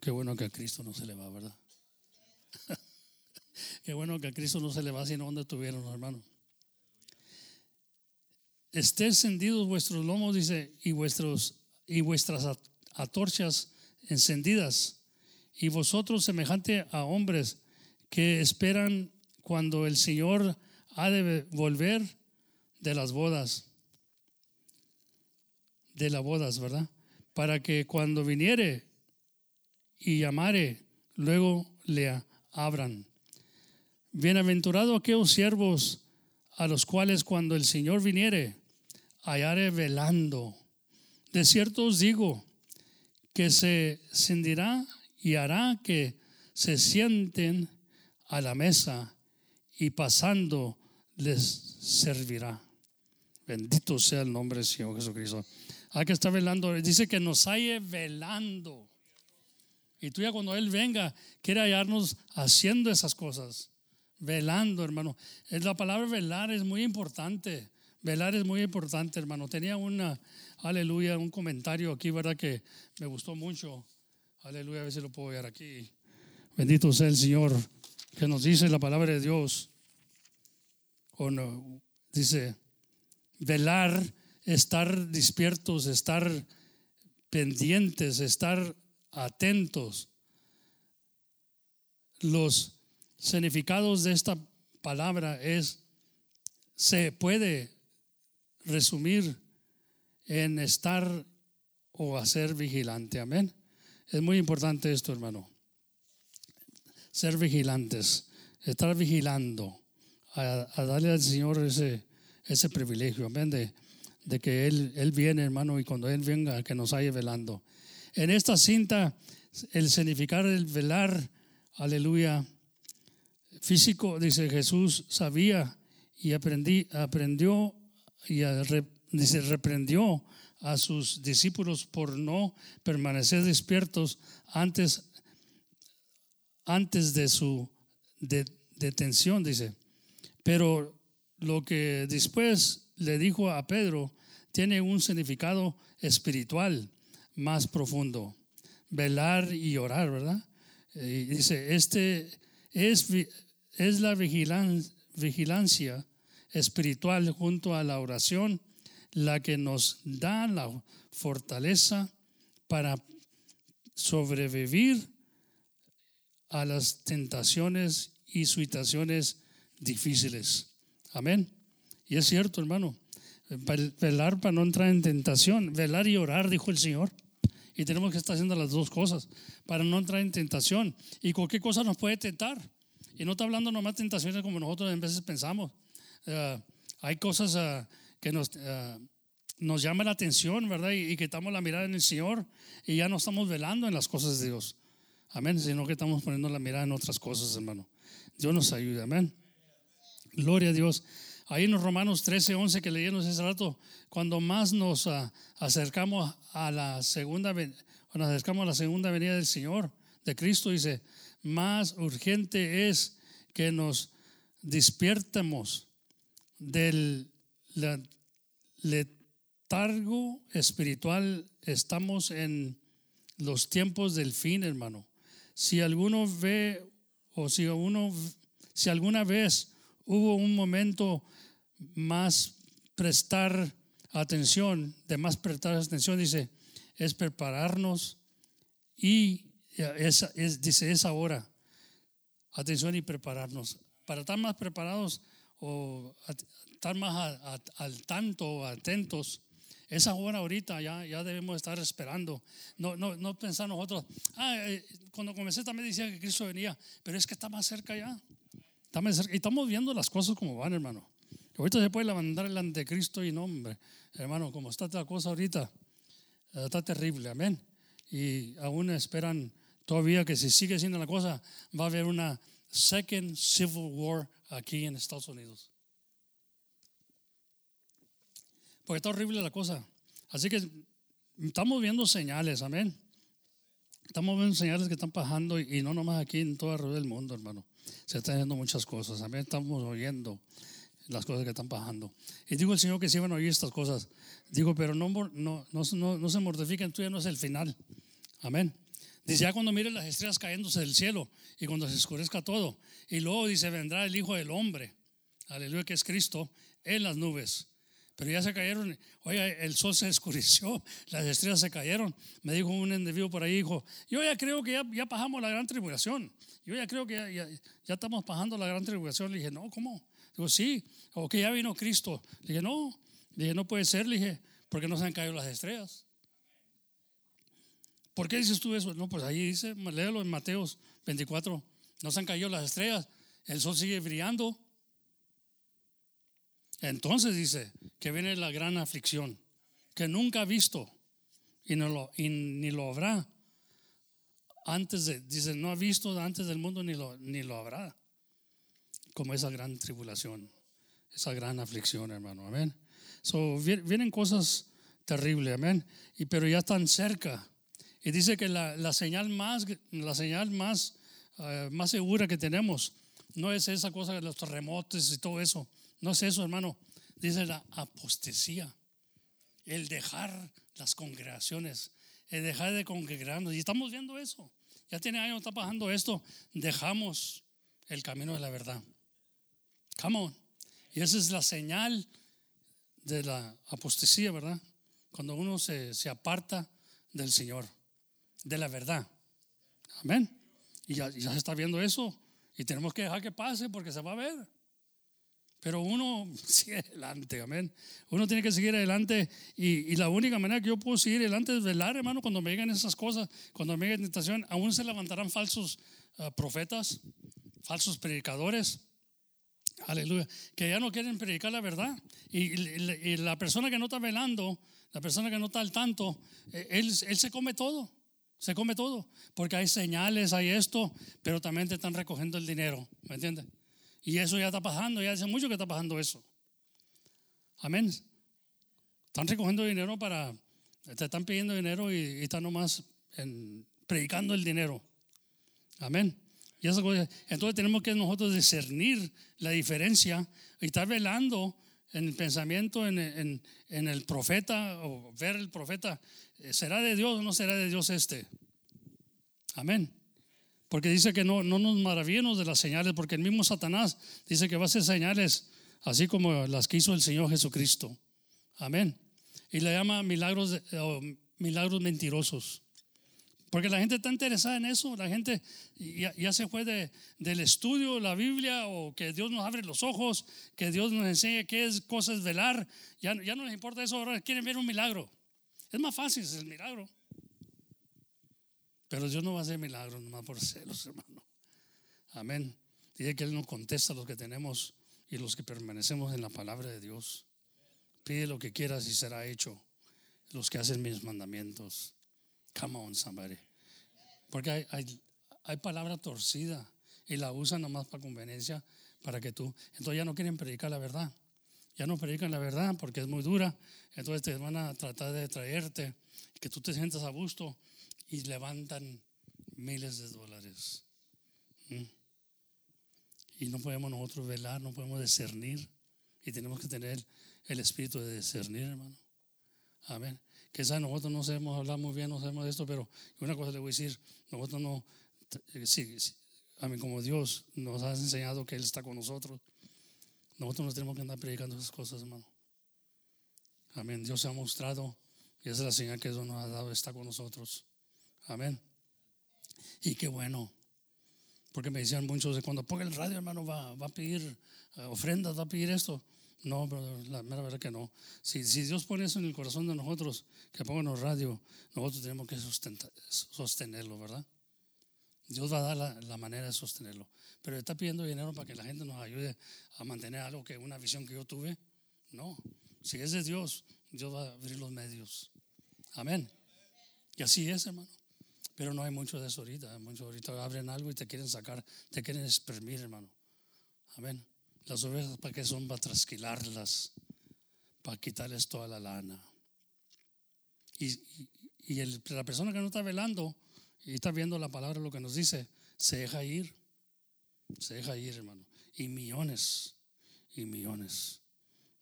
qué bueno que a Cristo no se le va, ¿verdad? Qué bueno que a Cristo no se le va, sino donde estuvieron los hermanos. Estén encendidos vuestros lomos, dice, y vuestras antorchas encendidas, y vosotros semejante a hombres que esperan cuando el Señor ha de volver de las bodas, ¿verdad? Para que cuando viniere y llamare, luego le abran. Bienaventurado aquellos siervos a los cuales cuando el Señor viniere, hallare velando. De cierto os digo que se cindirá y hará que se sienten a la mesa y pasando les servirá. Bendito sea el nombre del Señor Jesucristo. Hay que estar velando. Dice que nos halle velando. Y tú ya cuando Él venga, quiere hallarnos haciendo esas cosas. Velando, hermano. La palabra velar es muy importante. Velar es muy importante, hermano. Tenía un comentario aquí, ¿verdad? Que me gustó mucho. Aleluya, a ver si lo puedo ver aquí. Bendito sea el Señor, que nos dice la palabra de Dios. O no, dice, velar, estar despiertos, estar pendientes, estar atentos. Los significados de esta palabra se puede resumir en estar o hacer vigilante, amén. Es muy importante esto, hermano. Ser vigilantes, estar vigilando, a darle al Señor ese privilegio, amén, de que Él viene, hermano, y cuando Él venga, que nos haya velando. En esta cinta, el significar el velar, aleluya, físico, dice Jesús, sabía y aprendió y reprendió a sus discípulos por no permanecer despiertos antes de su detención, dice. Pero lo que después le dijo a Pedro tiene un significado espiritual más profundo. Velar y orar, ¿verdad? Y dice, es la vigilancia espiritual junto a la oración la que nos da la fortaleza para sobrevivir a las tentaciones y situaciones difíciles. Amén. Y es cierto, hermano, velar para no entrar en tentación, velar y orar, dijo el Señor. Y tenemos que estar haciendo las dos cosas para no entrar en tentación. Y cualquier cosa nos puede tentar. Y no está hablando nomás de tentaciones como nosotros en veces pensamos. Hay cosas que nos llama la atención, ¿verdad? Y quitamos la mirada en el Señor y ya no estamos velando en las cosas de Dios. Amén. Sino que estamos poniendo la mirada en otras cosas, hermano. Dios nos ayude, amén. Gloria a Dios. Ahí en los Romanos 13:11 que leímos hace rato, cuando más nos acercamos a la segunda venida del Señor, de Cristo, dice, más urgente es que nos despiertemos del letargo espiritual. Estamos en los tiempos del fin, hermano. Si alguno ve o si alguna vez hubo un momento de más prestar atención, dice, es prepararnos y dice, es ahora. Atención y prepararnos. Para estar más preparados o estar más al tanto o atentos, es ahora, ahorita, ya debemos estar esperando. No pensar nosotros, cuando comencé también decía que Cristo venía, pero es que está más cerca ya. Está más cerca. Y estamos viendo las cosas como van, hermano. Ahorita se puede levantar el anticristo y no, hombre, hermano, como está la cosa ahorita, está terrible, amén. Y aún esperan todavía que si sigue siendo la cosa, va a haber una Second Civil War aquí en Estados Unidos. Porque está horrible la cosa. Así que estamos viendo señales, amén. Estamos viendo señales que están pasando y no nomás aquí, en todo alrededor del mundo, hermano. Se están haciendo muchas cosas, amén. Estamos oyendo las cosas que están pasando. Y digo el Señor que sí van a oír estas cosas. Digo, pero no se mortifiquen, tú ya no es el final. Amén. Dice, ya cuando miren las estrellas cayéndose del cielo y cuando se oscurezca todo. Y luego dice, vendrá el Hijo del Hombre, aleluya, que es Cristo, en las nubes. Pero ya se cayeron, oiga, el sol se oscureció, las estrellas se cayeron. Me dijo un individuo por ahí, dijo, yo ya creo que ya pasamos la gran tribulación. Yo ya creo que ya estamos pasando la gran tribulación. Le dije, no, ¿cómo? Digo, sí, o que ya vino Cristo. Le dije, no puede ser, le dije, porque no se han caído las estrellas. ¿Por qué dices tú eso? No, pues ahí dice, léelo en Mateo 24, no se han caído las estrellas, el sol sigue brillando. Entonces dice que viene la gran aflicción, que nunca ha visto y ni lo habrá antes de, dice, no ha visto antes del mundo ni lo habrá. Como esa gran tribulación, esa gran aflicción, hermano, amén. So, vienen cosas terribles, amén, pero ya están cerca. Y dice que la señal más segura que tenemos no es esa cosa de los terremotos y todo eso, no es eso, hermano. Dice la apostasía, el dejar las congregaciones, el dejar de congregarnos. Y estamos viendo eso, ya tiene años está pasando esto, dejamos el camino de la verdad. Come on. Y esa es la señal de la apostasía, ¿verdad? Cuando uno se aparta del Señor, de la verdad. Amén. Y ya se está viendo eso. Y tenemos que dejar que pase porque se va a ver. Pero uno sigue adelante, amén. Uno tiene que seguir adelante. Y la única manera que yo puedo seguir adelante es velar, hermano, cuando me llegan esas cosas, cuando me llegue tentación. Aún se levantarán falsos profetas, falsos predicadores. Aleluya, que ya no quieren predicar la verdad. Y la persona que no está velando, la persona que no está al tanto, él se come todo, porque hay señales, hay esto, pero también te están recogiendo el dinero, ¿me entiendes? Y eso ya está pasando, ya hace mucho que está pasando eso. Amén. Están recogiendo dinero te están pidiendo dinero y están nomás predicando el dinero. Amén. Y esas cosas. Entonces tenemos que nosotros discernir la diferencia y estar velando en el pensamiento, en el profeta, o ver el profeta, ¿será de Dios o no será de Dios este? Amén. Porque dice que no nos maravillemos de las señales, porque el mismo Satanás dice que va a hacer señales así como las que hizo el Señor Jesucristo. Amén. Y le llama milagros mentirosos. Porque la gente está interesada en eso, la gente ya se fue del estudio, la Biblia, o que Dios nos abre los ojos, que Dios nos enseñe qué es cosas velar, ya no les importa eso, ahora quieren ver un milagro. Es más fácil, es el milagro. Pero Dios no va a hacer milagros nomás por celos, hermano. Amén. Dice que Él nos contesta los que tenemos y los que permanecemos en la palabra de Dios. Pide lo que quieras y será hecho. Los que hacen mis mandamientos. Come on, somebody. Porque hay palabra torcida y la usan nomás para conveniencia, para que tú. Entonces ya no quieren predicar la verdad. Ya no predican la verdad porque es muy dura. Entonces te van a tratar de traerte, que tú te sientas a gusto, y levantan miles de dólares. Y no podemos nosotros velar, no podemos discernir. Y tenemos que tener el espíritu de discernir, hermano. Amén. Quizás nosotros no sabemos hablar muy bien, no sabemos de esto, pero una cosa le voy a decir, nosotros no como Dios nos ha enseñado que Él está con nosotros, nosotros nos tenemos que andar predicando esas cosas, hermano. Amén. Dios se ha mostrado y esa es la señal que Dios nos ha dado, está con nosotros. Amén. Y qué bueno, porque me decían muchos de cuando ponga el radio, hermano, va a pedir ofrendas, va a pedir esto. No, pero la mera verdad que no. Si Dios pone eso en el corazón de nosotros, que pongan radio, nosotros tenemos que sostenerlo, ¿verdad? Dios va a dar la manera de sostenerlo. Pero está pidiendo dinero para que la gente nos ayude a mantener algo que una visión que yo tuve. No, si es de Dios, Dios va a abrir los medios. Amén. Y así es, hermano. Pero no hay mucho de eso ahorita. Muchos ahorita abren algo y te quieren sacar, te quieren exprimir, hermano. Amén. Las ovejas, ¿para qué son? Para trasquilarlas, para quitarles toda la lana. Y la persona que no está velando y está viendo la palabra, lo que nos dice, se deja ir, hermano. Y millones.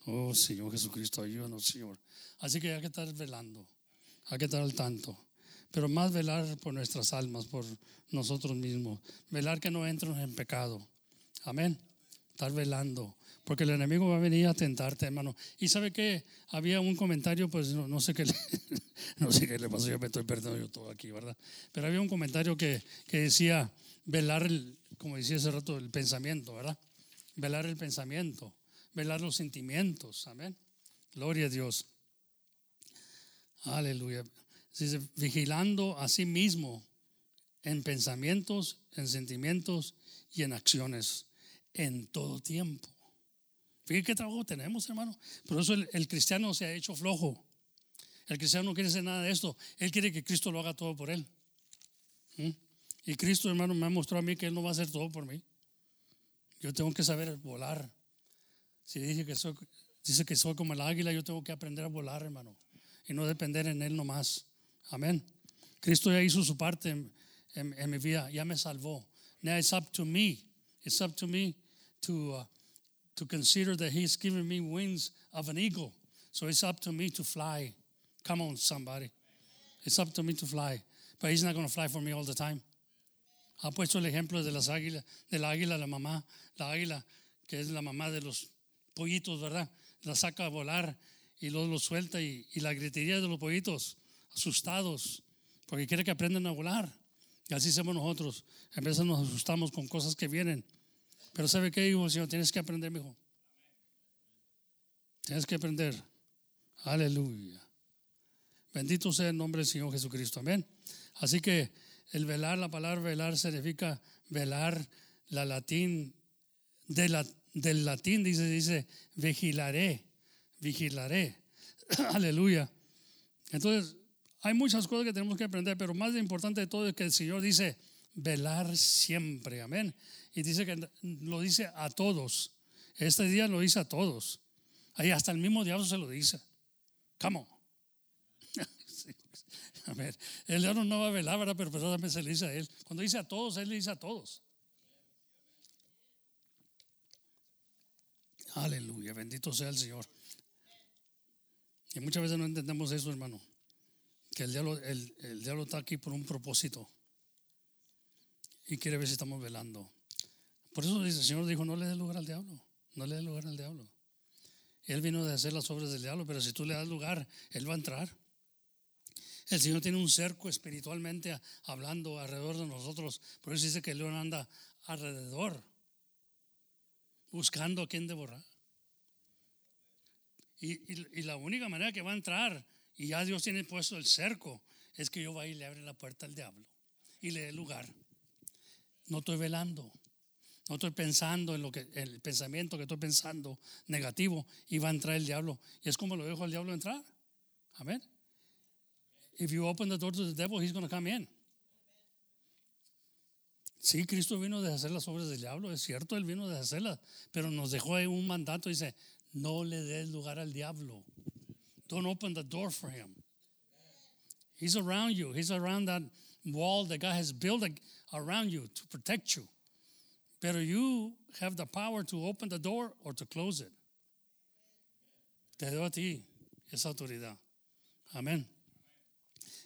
Oh, Señor Jesucristo, ayúdanos, Señor. Así que hay que estar velando, hay que estar al tanto. Pero más velar por nuestras almas, por nosotros mismos. Velar que no entremos en pecado. Amén. Estar velando, porque el enemigo va a venir a tentarte, hermano. Y sabe que había un comentario, pues no sé qué le pasó, yo me estoy perdiendo yo todo aquí, ¿verdad? Pero había un comentario que decía velar, como decía hace rato, el pensamiento, ¿verdad? Velar el pensamiento, velar los sentimientos, amén. Gloria a Dios. Aleluya. Dice, vigilando a sí mismo en pensamientos, en sentimientos y en acciones. En todo tiempo. Fíjense qué trabajo tenemos, hermano. Por eso el cristiano se ha hecho flojo. El cristiano no quiere hacer nada de esto. Él quiere que Cristo lo haga todo por él. Y Cristo, hermano, me ha mostrado a mí que Él no va a hacer todo por mí. Yo tengo que saber volar. Si dice que soy como el águila, yo tengo que aprender a volar, hermano. Y no depender en Él nomás. Amén. Cristo ya hizo su parte en mi vida. Ya me salvó. Now it's up to me. It's up to me to consider that He's given me wings of an eagle. So it's up to me to fly. Come on, somebody. It's up to me to fly. But He's not going to fly for me all the time. Ha puesto el ejemplo de las águilas, del águila, la mamá, la águila, que es la mamá de los pollitos, ¿verdad? La saca a volar y luego los suelta y la gritería de los pollitos, asustados, porque quiere que aprendan a volar. Y así somos nosotros. A veces nos asustamos con cosas que vienen. Pero ¿sabe qué, hijo? Señor, tienes que aprender, mijo. Tienes que aprender. Aleluya. Bendito sea el nombre del Señor Jesucristo. Amén. Así que el velar, la palabra velar significa velar. La latín, del latín dice vigilaré. Aleluya. Entonces, hay muchas cosas que tenemos que aprender, pero más importante de todo es que el Señor dice velar siempre, amén. Y dice que lo dice a todos. Este día lo dice a todos. Ahí hasta el mismo diablo se lo dice. Come on. A ver, el diablo no va a velar, ¿verdad? Pero también se le dice a él. Cuando dice a todos, él le dice a todos. Aleluya, bendito sea el Señor. Y muchas veces no entendemos eso, hermano. Que el diablo está aquí por un propósito y quiere ver si estamos velando. Por eso dice, el Señor dijo, no le des lugar al diablo. Él vino de hacer las obras del diablo, pero si tú le das lugar, él va a entrar. El Señor tiene un cerco espiritualmente hablando alrededor de nosotros. Por eso dice que el león anda alrededor buscando a quien devorar. Y la única manera que va a entrar, y ya Dios tiene puesto el cerco, es que yo vaya y le abra la puerta al diablo y le dé lugar. No estoy velando, no estoy pensando en lo que, el pensamiento que estoy pensando negativo, y va a entrar el diablo. Y es como lo dejo al diablo entrar. Amén. If you open the door to the devil, he's going to come in. Sí, Cristo vino a deshacer las obras del diablo, es cierto, Él vino a deshacerlas, pero nos dejó ahí un mandato, dice, no le des lugar al diablo. Don't open the door for him. He's around you. He's around that wall that God has built around you to protect you. But you have the power to open the door or to close it. Te doy a ti esa autoridad. Amén.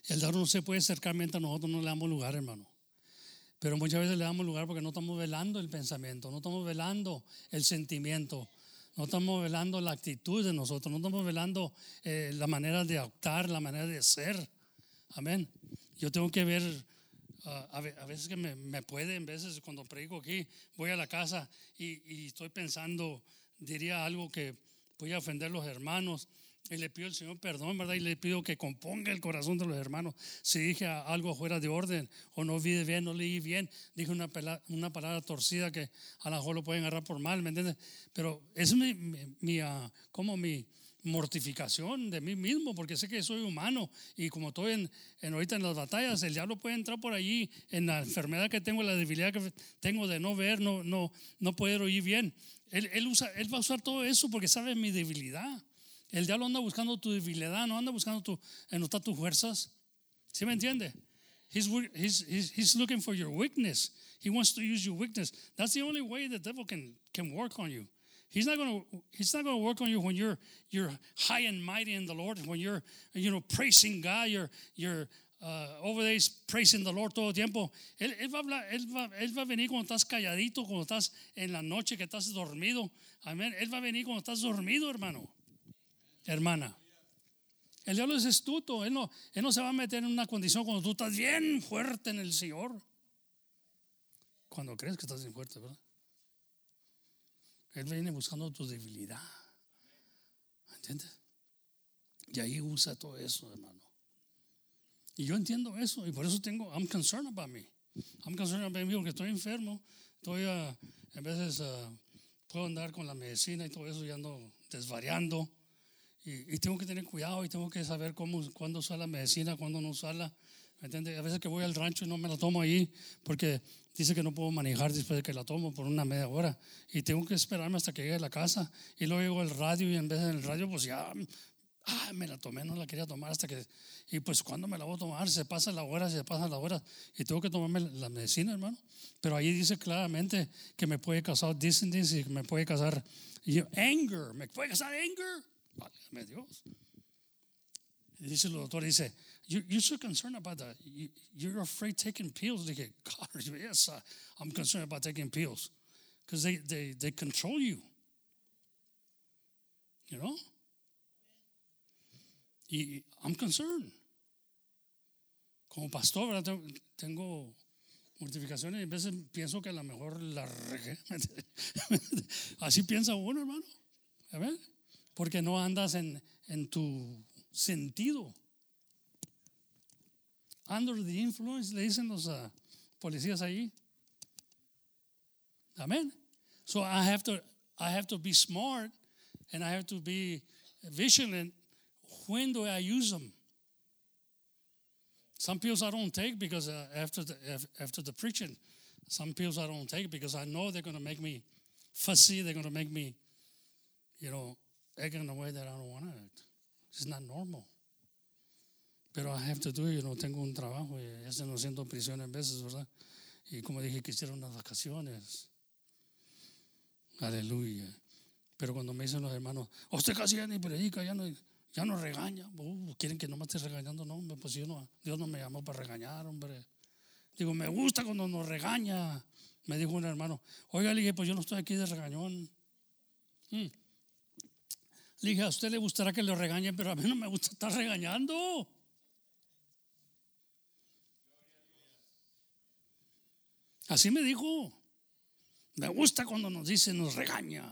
El diablo no se puede acercar mientras nosotros no le damos lugar, hermano. Pero muchas veces le damos lugar porque no estamos velando el pensamiento, no estamos velando el sentimiento, no estamos velando la actitud de nosotros, no estamos velando la manera de actuar, la manera de ser. Amén. Yo tengo que ver, a veces que me puede, en veces cuando predico aquí, voy a la casa y estoy pensando, diría algo que voy a ofender a los hermanos. Y le pido al Señor perdón, ¿verdad? Y le pido que componga el corazón de los hermanos. Si dije algo fuera de orden, o no vi bien, no leí bien, dije una palabra torcida que a lo mejor lo pueden agarrar por mal, ¿me entiendes? Pero es mi mortificación de mí mismo, porque sé que soy humano. Y como estoy ahorita en las batallas, el diablo puede entrar por allí, en la enfermedad que tengo, la debilidad que tengo de no ver, no poder oír bien. Él va a usar todo eso porque sabe mi debilidad. El diablo anda buscando tu debilidad, no anda buscando anotar tus fuerzas. ¿Sí me entiende? He's looking for your weakness. He wants to use your weakness. That's the only way the devil can work on you. He's not gonna work on you when you're high and mighty in the Lord. When you're praising God, you're over there praising the Lord todo el tiempo. Él va a venir cuando estás calladito, cuando estás en la noche que estás dormido. Amén. Él va a venir cuando estás dormido, hermano. Hermana, el diablo es astuto. Él no se va a meter en una condición cuando tú estás bien fuerte en el Señor. Cuando crees que estás bien fuerte, ¿verdad? Él viene buscando tu debilidad. ¿Entiendes? Y ahí usa todo eso, hermano. Y yo entiendo eso. Y por eso I'm concerned about me. I'm concerned about me porque estoy enfermo. Estoy en veces puedo andar con la medicina y todo eso y ando desvariando. Y tengo que tener cuidado y tengo que saber cuándo usar la medicina, cuándo no usarla. ¿Me entiendes? A veces que voy al rancho y no me la tomo ahí porque dice que no puedo manejar después de que la tomo por una media hora. Y tengo que esperarme hasta que llegue a la casa. Y luego llego al radio y en vez del radio pues ya me la tomé, no la quería tomar hasta que... Y pues ¿cuándo me la voy a tomar? Se pasa la hora. Y tengo que tomarme la medicina, hermano. Pero ahí dice claramente que me puede causar disensión, que me puede causar anger. ¿Me puede causar anger? Válgame Dios. Dice el doctor, dice, you're so concerned about that. You're afraid taking pills. Dije, God, yes, I'm concerned about taking pills. Because they control you. You know? Y I'm concerned. Como pastor, ¿verdad? Tengo mortificaciones y a veces pienso que a lo mejor la regué. Así piensa uno, hermano. A ver. Porque no andas en tu sentido. Under the influence, le dicen los policías ahí. Amén. So I have to be smart and I have to be vigilant. When do I use them? Some pills I don't take because after the preaching, some pills I don't take because I know they're going to make me fussy. They're going to make me, act in a way that I don't want to act. It's not normal. Pero I have to do it. Tengo un trabajo y ya se nos siento en prisión en veces, ¿verdad? Y como dije, quisiera unas vacaciones. Aleluya. Pero cuando me dicen los hermanos, usted casi ya ni predica, ya no regaña. Quieren que no me esté regañando, no, hombre, pues Dios no me llamó para regañar, hombre. Digo, me gusta cuando nos regaña. Me dijo un hermano, oiga, le dije, pues yo no estoy aquí de regañón. Le dije, a usted le gustará que lo regañen, pero a mí no me gusta estar regañando. Así me dijo. Me gusta cuando nos dice, nos regaña.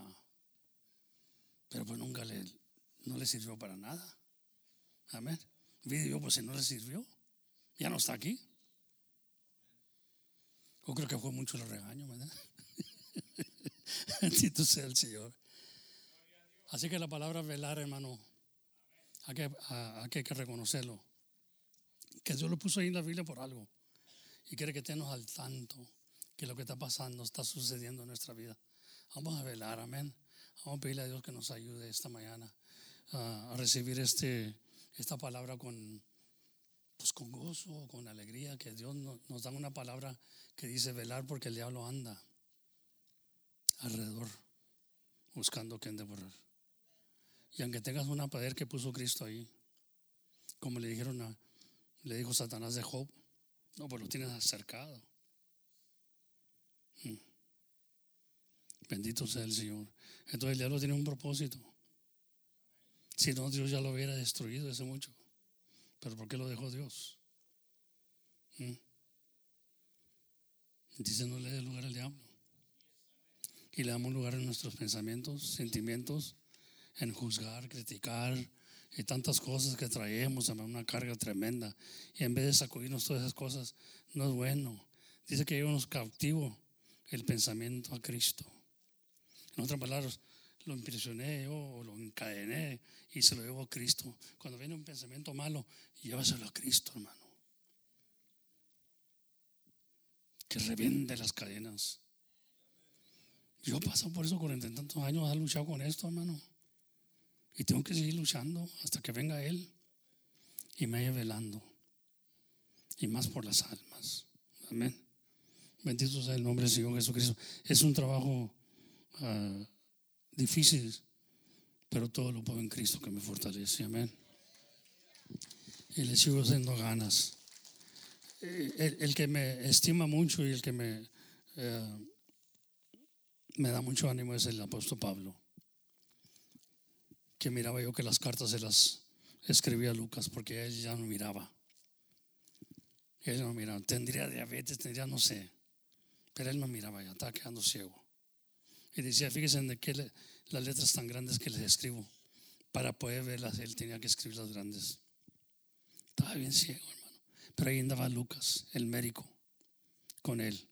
Pero pues nunca no le sirvió para nada. Amén. Y yo, pues si no le sirvió, ya no está aquí. Yo creo que fue mucho el regaño, ¿verdad? Bendito sea el Señor. Así que la palabra velar, hermano, hay que reconocerlo. Que Dios lo puso ahí en la Biblia por algo. Y quiere que estemos al tanto que lo que está pasando, está sucediendo en nuestra vida. Vamos a velar, amén. Vamos a pedirle a Dios que nos ayude esta mañana a recibir esta palabra con gozo, con alegría. Que Dios nos da una palabra que dice velar porque el diablo anda alrededor buscando quien devorar. Y aunque tengas una pared que puso Cristo ahí, como le dijo Satanás de Job, no, pues lo tienes acercado. Bendito sea el Señor. Entonces el diablo tiene un propósito. Si no, Dios ya lo hubiera destruido hace mucho. Pero ¿por qué lo dejó Dios? Dice, no le dé lugar al diablo. Y le damos lugar en nuestros pensamientos, sentimientos, en juzgar, criticar y tantas cosas que traemos, una carga tremenda. Y en vez de sacudirnos todas esas cosas, no es bueno. Dice que llevamos cautivo el pensamiento a Cristo. En otras palabras, lo impresioné o lo encadené y se lo llevo a Cristo. Cuando viene un pensamiento malo, llévaselo a Cristo, hermano. Que reviente las cadenas. Yo paso por eso 40 y tantos años, he luchado con esto, hermano. Y tengo que seguir luchando hasta que venga Él y me vaya velando. Y más por las almas. Amén. Bendito sea el nombre del Señor Jesucristo. Es un trabajo difícil, pero todo lo puedo en Cristo que me fortalece. Amén. Y le sigo haciendo ganas. El que me estima mucho y el que me da mucho ánimo es el apóstol Pablo. Que miraba yo que las cartas se las escribía Lucas, porque él ya no miraba. Él no miraba. Tendría diabetes, tendría no sé. Pero él no miraba, ya estaba quedando ciego. Y decía, fíjense de qué las letras tan grandes que les escribo. Para poder verlas, él tenía que escribir las grandes. Estaba bien ciego, hermano. Pero ahí andaba Lucas, el médico, con él.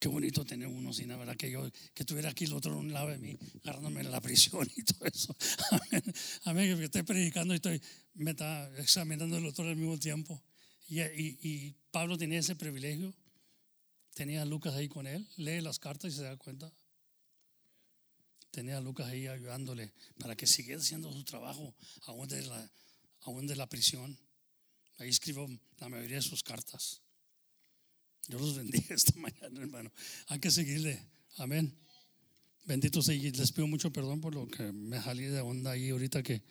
Qué bonito tener uno, sin la verdad que yo, que tuviera aquí el otro a un lado de mí, agarrándome la prisión y todo eso. Amén, que estoy predicando y me está examinando el otro al mismo tiempo. Y Pablo tenía ese privilegio. Tenía a Lucas ahí con él, lee las cartas y se da cuenta. Tenía a Lucas ahí ayudándole para que siguiera haciendo su trabajo aún de la prisión. Ahí escribo la mayoría de sus cartas. Yo los bendiga esta mañana, hermano. Hay que seguirle, amén. Bendito sea. Les pido mucho perdón por lo que me salí de onda ahí ahorita, que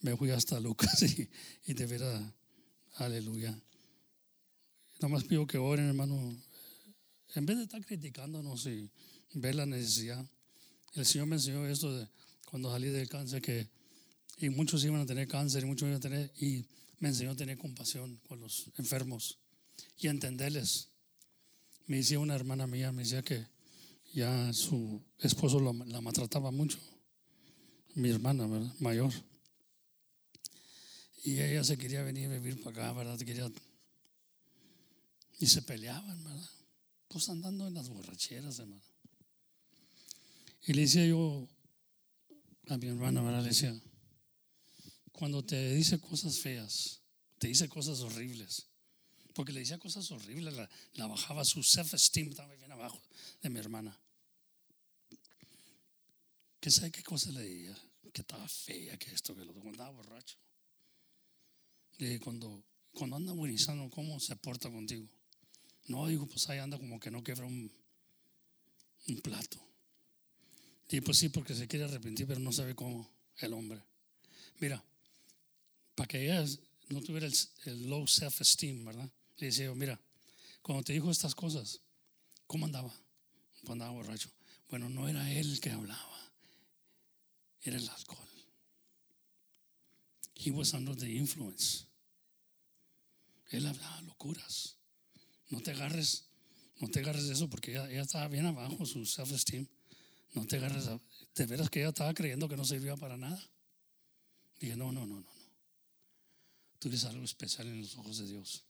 me fui hasta Lucas y de veras, aleluya. Nada más pido que oren, hermano. En vez de estar criticándonos y ver la necesidad, el Señor me enseñó esto de cuando salí del cáncer, que y muchos iban a tener cáncer y me enseñó a tener compasión con los enfermos y a entenderles. Me decía una hermana mía, me decía que ya su esposo la maltrataba mucho, mi hermana, ¿verdad? Mayor, y ella se quería venir a vivir para acá, ¿verdad? Y se peleaban, ¿verdad? Pues andando en las borracheras, hermano. Y le decía yo a mi hermana, Veralecia, cuando te dice cosas feas, te dice cosas horribles, porque le decía cosas horribles, la bajaba, su self-esteem estaba bien abajo de mi hermana. ¿Qué sabe qué cosa le decía? Que estaba fea, que esto, que lo otro, andaba borracho. Le dije, cuando anda buenizano, ¿cómo se porta contigo? No, digo, pues ahí anda como que no quebra un plato. Y pues sí, porque se quiere arrepentir, pero no sabe cómo el hombre. Mira, para que ella no tuviera el low self-esteem, ¿verdad? Le decía yo, mira, cuando te dijo estas cosas, ¿cómo andaba? Pues andaba borracho. Bueno, no era él el que hablaba, era el alcohol. He was under the influence. Él hablaba locuras. No te agarres de eso, porque ella estaba bien abajo, su self-esteem. No te agarres, de veras que ella estaba creyendo que no servía para nada. Dije, no. Tú eres algo especial en los ojos de Dios.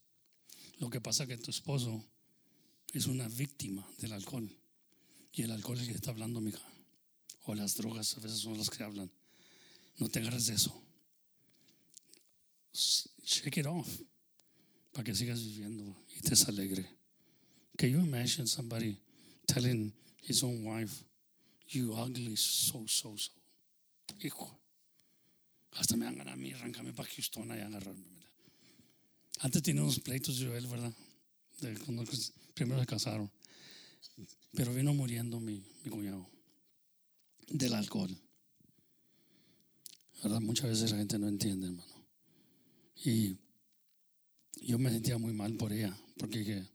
Lo que pasa es que tu esposo es una víctima del alcohol. Y el alcohol es el que está hablando, mija. O las drogas, a veces son las que hablan. No te agarres de eso. Shake it off. Para que sigas viviendo y te alegre. Can you imagine somebody telling his own wife, you ugly so? Hijo, hasta me van a ganar a mí, arrancame para Houston y agarrarme. Antes tenía unos pleitos de Joel, ¿verdad? De cuando primero se casaron. Pero vino muriendo mi cuñado del alcohol. ¿Verdad? Muchas veces la gente no entiende, hermano. Y yo me sentía muy mal por ella, porque dije,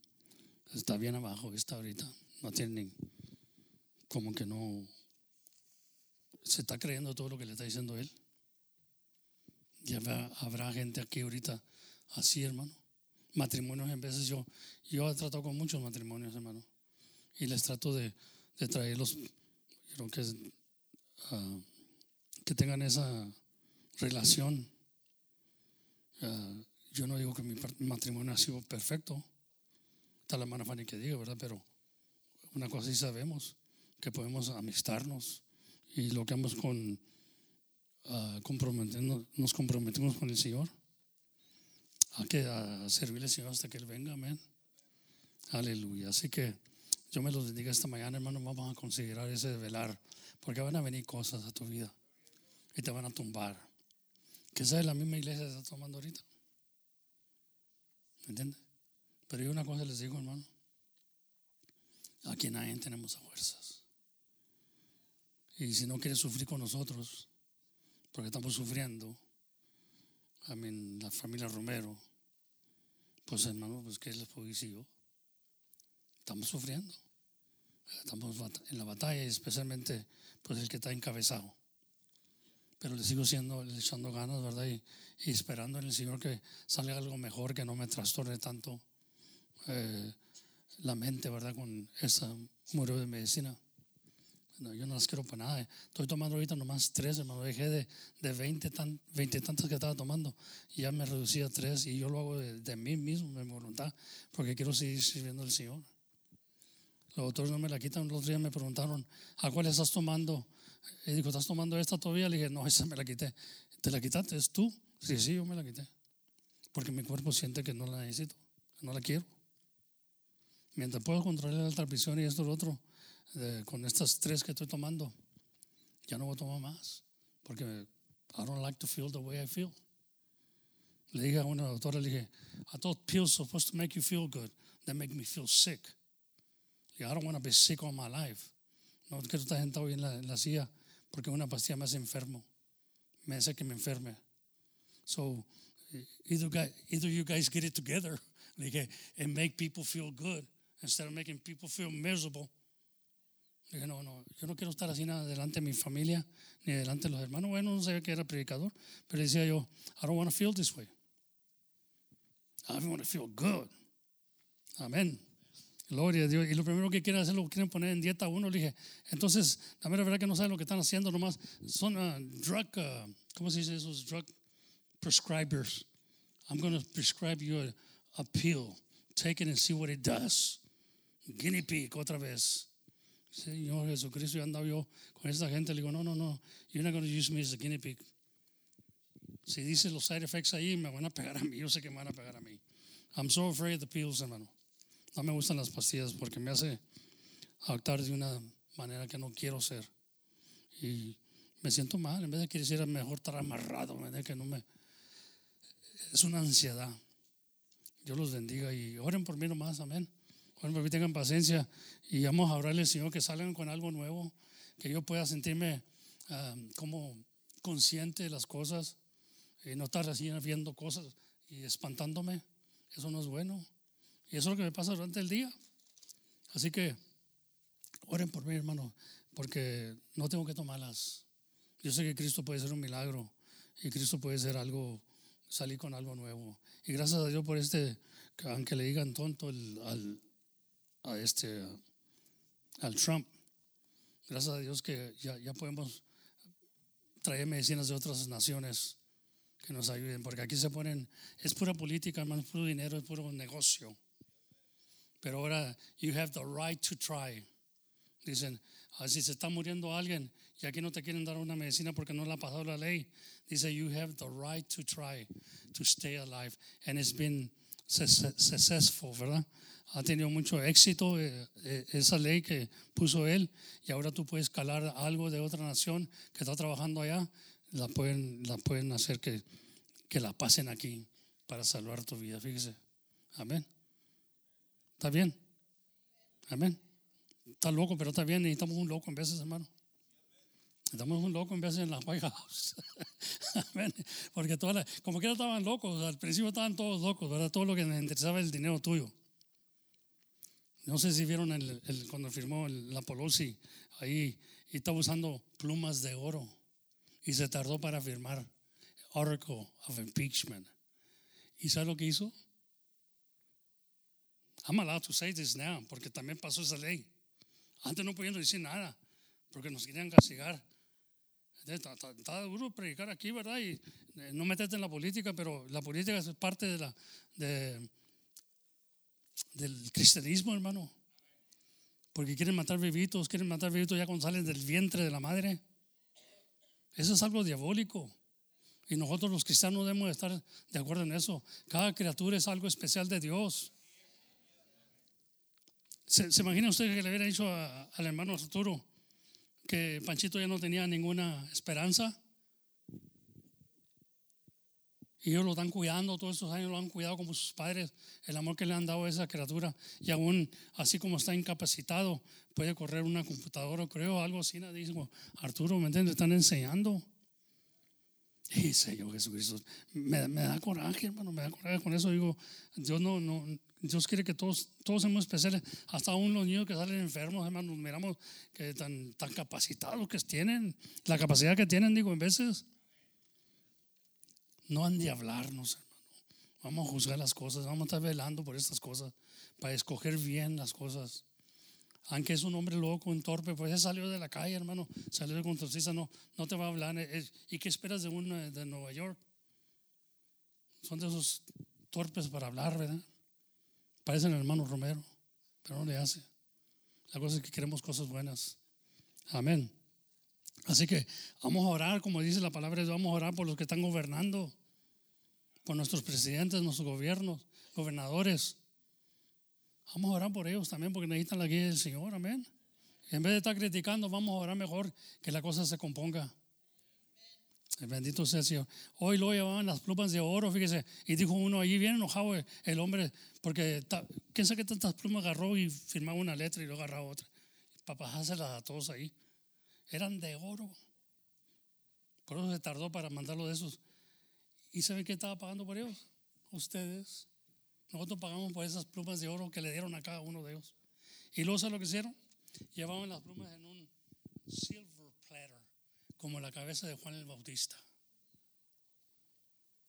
está bien abajo, está ahorita, no tienen, como que no, se está creyendo todo lo que le está diciendo él. Ya habrá gente aquí ahorita así, hermano. Matrimonios, en veces yo he tratado con muchos matrimonios, hermano, y les trato de traerlos, creo que tengan esa relación. Yo no digo que mi matrimonio ha sido perfecto, está la hermana Fanny que diga, ¿verdad? Pero una cosa sí sabemos, que podemos amistarnos, y lo que ambos nos comprometemos con el Señor, a servirle al Señor hasta que Él venga, amén. Aleluya. Así que yo me los bendiga esta mañana, hermano. Vamos a considerar ese de velar, porque van a venir cosas a tu vida y te van a tumbar. ¿Qué sabe la misma iglesia que está tomando ahorita? ¿Me entiendes? Pero yo una cosa les digo, hermano, aquí nadie tenemos a fuerzas. Y si no quieres sufrir con nosotros, porque estamos sufriendo, la familia Romero, pues hermano, pues que les puedo decir yo. Estamos sufriendo, estamos en la batalla, y especialmente pues el que está encabezado. Pero le sigo echando ganas, ¿verdad? Y esperando en el Señor que salga algo mejor, que no me trastorne tanto la mente, ¿verdad? Con esa muro de medicina. No, yo no las quiero para nada. Estoy tomando ahorita nomás 3, hermano. Dejé de 20 tantas que estaba tomando. Y ya me reducí a 3, y yo lo hago de mí mismo, de mi voluntad, porque quiero seguir sirviendo al Señor. Los doctores no me la quitan. El otro día me preguntaron, ¿a cuál estás tomando? Y dijo, ¿estás tomando esta todavía? Le dije, no, esa me la quité. ¿Te la quitaste? ¿Es tú? Sí, yo me la quité, porque mi cuerpo siente que no la necesito, que no la quiero. Mientras puedo controlar la presión y esto y lo otro, con estas 3 que estoy tomando, ya no voy a tomar más, porque I don't like to feel the way I feel. Le dije a una doctora, le dije, I thought pills were supposed to make you feel good. They make me feel sick. Le dije, I don't want to be sick all my life. No quiero estar sentado hoy en la silla, porque una pastilla me hace enfermo, me hace que me enferme. So either you guys get it together, le dije, and make people feel good instead of making people feel miserable. Le dije, no, yo no quiero estar así nada delante de mi familia ni delante de los hermanos. Bueno, no sabía que era predicador, pero decía yo, I don't want to feel this way, I don't want to feel good. Amén. Gloria a Dios. Y lo primero que quieren hacer, lo quieren poner en dieta a uno. Le dije, entonces, la mera verdad que no saben lo que están haciendo, nomás son ¿cómo se dice esos? Drug prescribers. I'm going to prescribe you a pill. Take it and see what it does. Guinea pig, otra vez. Señor Jesucristo, yo andaba yo con esta gente. Le digo, no, you're not going to use me as a guinea pig. Si dice los side effects ahí, me van a pegar a mí. Yo sé que me van a pegar a mí. I'm so afraid of the pills, hermano. No me gustan las pastillas, porque me hace actuar de una manera que no quiero ser, y me siento mal. En vez de que quisiera, mejor estar amarrado, que no me... Es una ansiedad. Dios los bendiga, y oren por mí nomás, amén. Oren por mí, tengan paciencia, y vamos a orarle al Señor que salgan con algo nuevo, que yo pueda sentirme como consciente de las cosas, y no estar así viendo cosas y espantándome. Eso no es bueno, y eso es lo que me pasa durante el día. Así que oren por mí, hermano, porque no tengo que tomarlas. Yo sé que Cristo puede ser un milagro, y Cristo puede ser algo, salir con algo nuevo. Y gracias a Dios por aunque le digan tonto al Trump, gracias a Dios que ya podemos traer medicinas de otras naciones que nos ayuden, porque aquí se ponen, es pura política, hermano, es puro dinero, es puro negocio. Pero ahora, you have the right to try. Dicen, si se está muriendo alguien y aquí no te quieren dar una medicina porque no la ha pasado la ley, dice, you have the right to try to stay alive. And it's been successful, ¿verdad? Ha tenido mucho éxito esa ley que puso él, y ahora tú puedes calar algo de otra nación que está trabajando allá, la pueden hacer que la pasen aquí para salvar tu vida. Fíjese, amén. ¿Está bien? Amén. Está loco, pero está bien. Necesitamos un loco en veces, hermano. Necesitamos un loco en veces en la White House. Amén. Porque como quiera estaban locos. Al principio estaban todos locos, ¿verdad? Todo lo que les interesaba era el dinero tuyo. No sé si vieron cuando firmó la Pelosi ahí, y estaba usando plumas de oro y se tardó para firmar Article of Impeachment. ¿Y sabe lo que hizo? I'm allowed to say this now, porque también pasó esa ley. Antes no podían decir nada porque nos querían castigar. Está duro predicar aquí, ¿verdad? Y no meterte en la política, pero la política es parte del cristianismo, hermano. Porque quieren matar vivitos ya cuando salen del vientre de la madre. Eso es algo diabólico. Y nosotros los cristianos debemos estar de acuerdo en eso. Cada criatura es algo especial de Dios. ¿Se imagina usted que le hubiera dicho al hermano Arturo que Panchito ya no tenía ninguna esperanza? Y ellos lo están cuidando, todos estos años lo han cuidado como sus padres, el amor que le han dado a esa criatura. Y aún así como está incapacitado, puede correr una computadora, creo, algo así. Digo, Arturo, ¿me entiendes? Están enseñando. Y Señor Jesucristo, me da coraje, hermano, me da coraje con eso. Digo, Dios no Dios quiere que todos seamos especiales, hasta aún los niños que salen enfermos, hermanos, miramos que tan capacitados que tienen, la capacidad que tienen, digo, en veces no han de hablarnos, hermano. Vamos a juzgar las cosas, vamos a estar velando por estas cosas, para escoger bien las cosas. Aunque es un hombre loco, un torpe, pues él salió de la calle, hermano, salió de contorcista, no te va a hablar. ¿Y qué esperas de uno de Nueva York? Son de esos torpes para hablar, ¿verdad? Parecen el hermano Romero, pero no le hace. La cosa es que queremos cosas buenas. Amén. Así que vamos a orar, como dice la palabra de Dios, vamos a orar por los que están gobernando, por nuestros presidentes, nuestros gobiernos, gobernadores. Vamos a orar por ellos también, porque necesitan la guía del Señor, amén. Y en vez de estar criticando, vamos a orar mejor que la cosa se componga. Bendito sea el Señor. Hoy lo llevaban las plumas de oro, fíjese. Y dijo uno allí, bien enojado el hombre, porque quién sabe qué tantas plumas agarró y firmaba una letra y luego agarraba otra. Papajárselas a todos ahí. Eran de oro. Por eso se tardó para mandarlo de esos. ¿Y saben qué estaba pagando por ellos? Ustedes. Nosotros pagamos por esas plumas de oro que le dieron a cada uno de ellos. Y luego, ¿sabes lo que hicieron? Llevaban las plumas en un silver platter, como la cabeza de Juan el Bautista.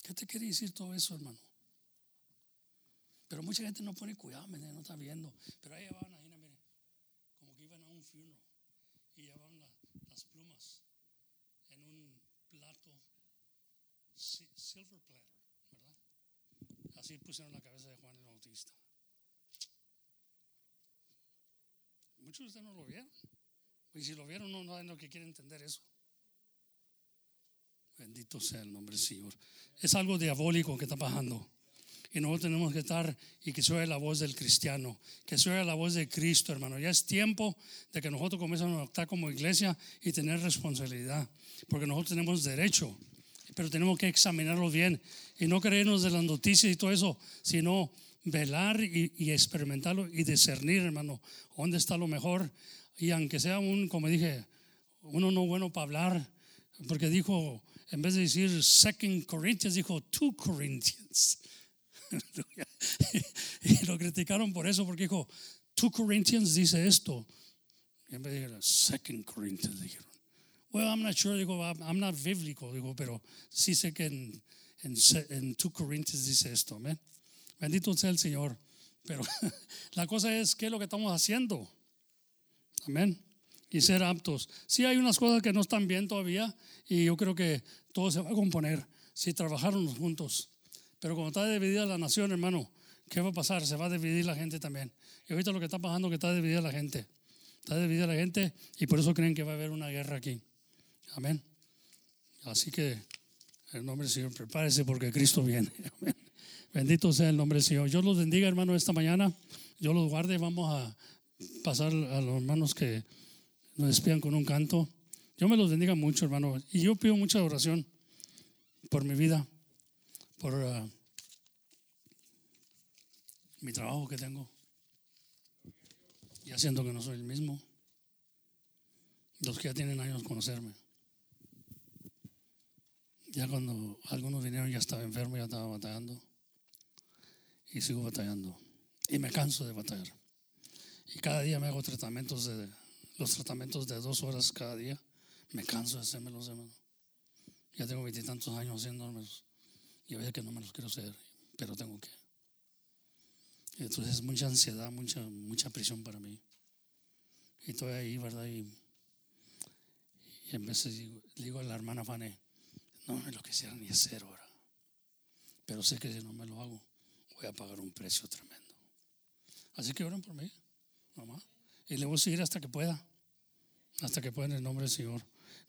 ¿Qué te quiere decir todo eso, hermano? Pero mucha gente no pone cuidado, no está viendo. Pero ahí llevaban, ahí, mire, como que iban a un funeral. Y llevaban las plumas en un plato, silver platter. Así pusieron la cabeza de Juan el Bautista. Muchos de ustedes no lo vieron. Y si lo vieron, no saben lo que quieren entender eso. Bendito sea el nombre del Señor. Es algo diabólico que está pasando. Y nosotros tenemos que estar y que se oiga la voz del cristiano, que se oiga la voz de Cristo, hermano. Ya es tiempo de que nosotros comencemos a actuar como iglesia y tener responsabilidad. Porque nosotros tenemos derecho, pero tenemos que examinarlo bien y no creernos de las noticias y todo eso, sino velar y experimentarlo y discernir, hermano, dónde está lo mejor. Y aunque sea como dije, uno no bueno para hablar, porque dijo, en vez de decir 2 Corinthians, dijo 2 Corinthians. Y lo criticaron por eso, porque dijo 2 Corinthians dice esto. Y en vez de decir 2 Corinthians, dijeron. Well, I'm not sure, digo, I'm not bíblico, digo, pero sí sé que en 2 Corinthians dice esto, amén. Bendito sea el Señor. Pero la cosa es, ¿qué es lo que estamos haciendo? Amén. Y ser aptos. Sí hay unas cosas que no están bien todavía y yo creo que todo se va a componer si trabajáramos juntos. Pero cuando está dividida la nación, hermano, ¿qué va a pasar? Se va a dividir la gente también. Y ahorita lo que está pasando es que está dividida la gente. Está dividida la gente y por eso creen que va a haber una guerra aquí. Amén. Así que en el nombre del Señor, prepárese porque Cristo viene. Amén. Bendito sea el nombre del Señor. Yo los bendiga, hermano, esta mañana. Yo los guarde. Vamos a pasar a los hermanos que nos despidan con un canto. Yo me los bendiga mucho, hermano. Y yo pido mucha oración por mi vida, por mi trabajo que tengo. Ya siento que no soy el mismo. Los que ya tienen años conocerme. Ya cuando algunos vinieron ya estaba enfermo, ya estaba batallando. Y sigo batallando. Y me canso de batallar. Y cada día me hago tratamientos de, los tratamientos de 2 horas cada día. Me canso de hacérmelos, hermano. Ya tengo 20 y tantos años haciéndomelos. Y a veces que no me los quiero hacer, pero tengo que. Entonces es mucha ansiedad, mucha presión para mí. Y estoy ahí, ¿verdad? Y en veces digo a la hermana Fanny, no me lo quisiera ni hacer ahora. Pero sé que si no me lo hago, voy a pagar un precio tremendo. Así que oren por mí, mamá. Y le voy a seguir hasta que pueda. Hasta que pueda en el nombre del Señor.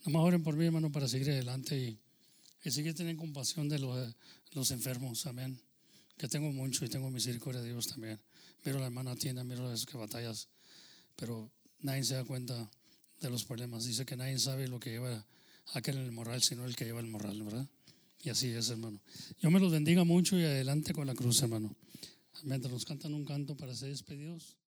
Nomás oren por mí, hermano, para seguir adelante. Y seguir teniendo compasión de los enfermos, amén. Que tengo mucho y tengo misericordia de Dios también. Miro a la hermana Tina, miro las que batallas. Pero nadie se da cuenta de los problemas. Dice que nadie sabe lo que lleva aquel en el morral, sino el que lleva el morral, ¿verdad? Y así es, hermano. Dios me los bendiga mucho y adelante con la cruz, hermano. Mientras nos cantan un canto para ser despedidos.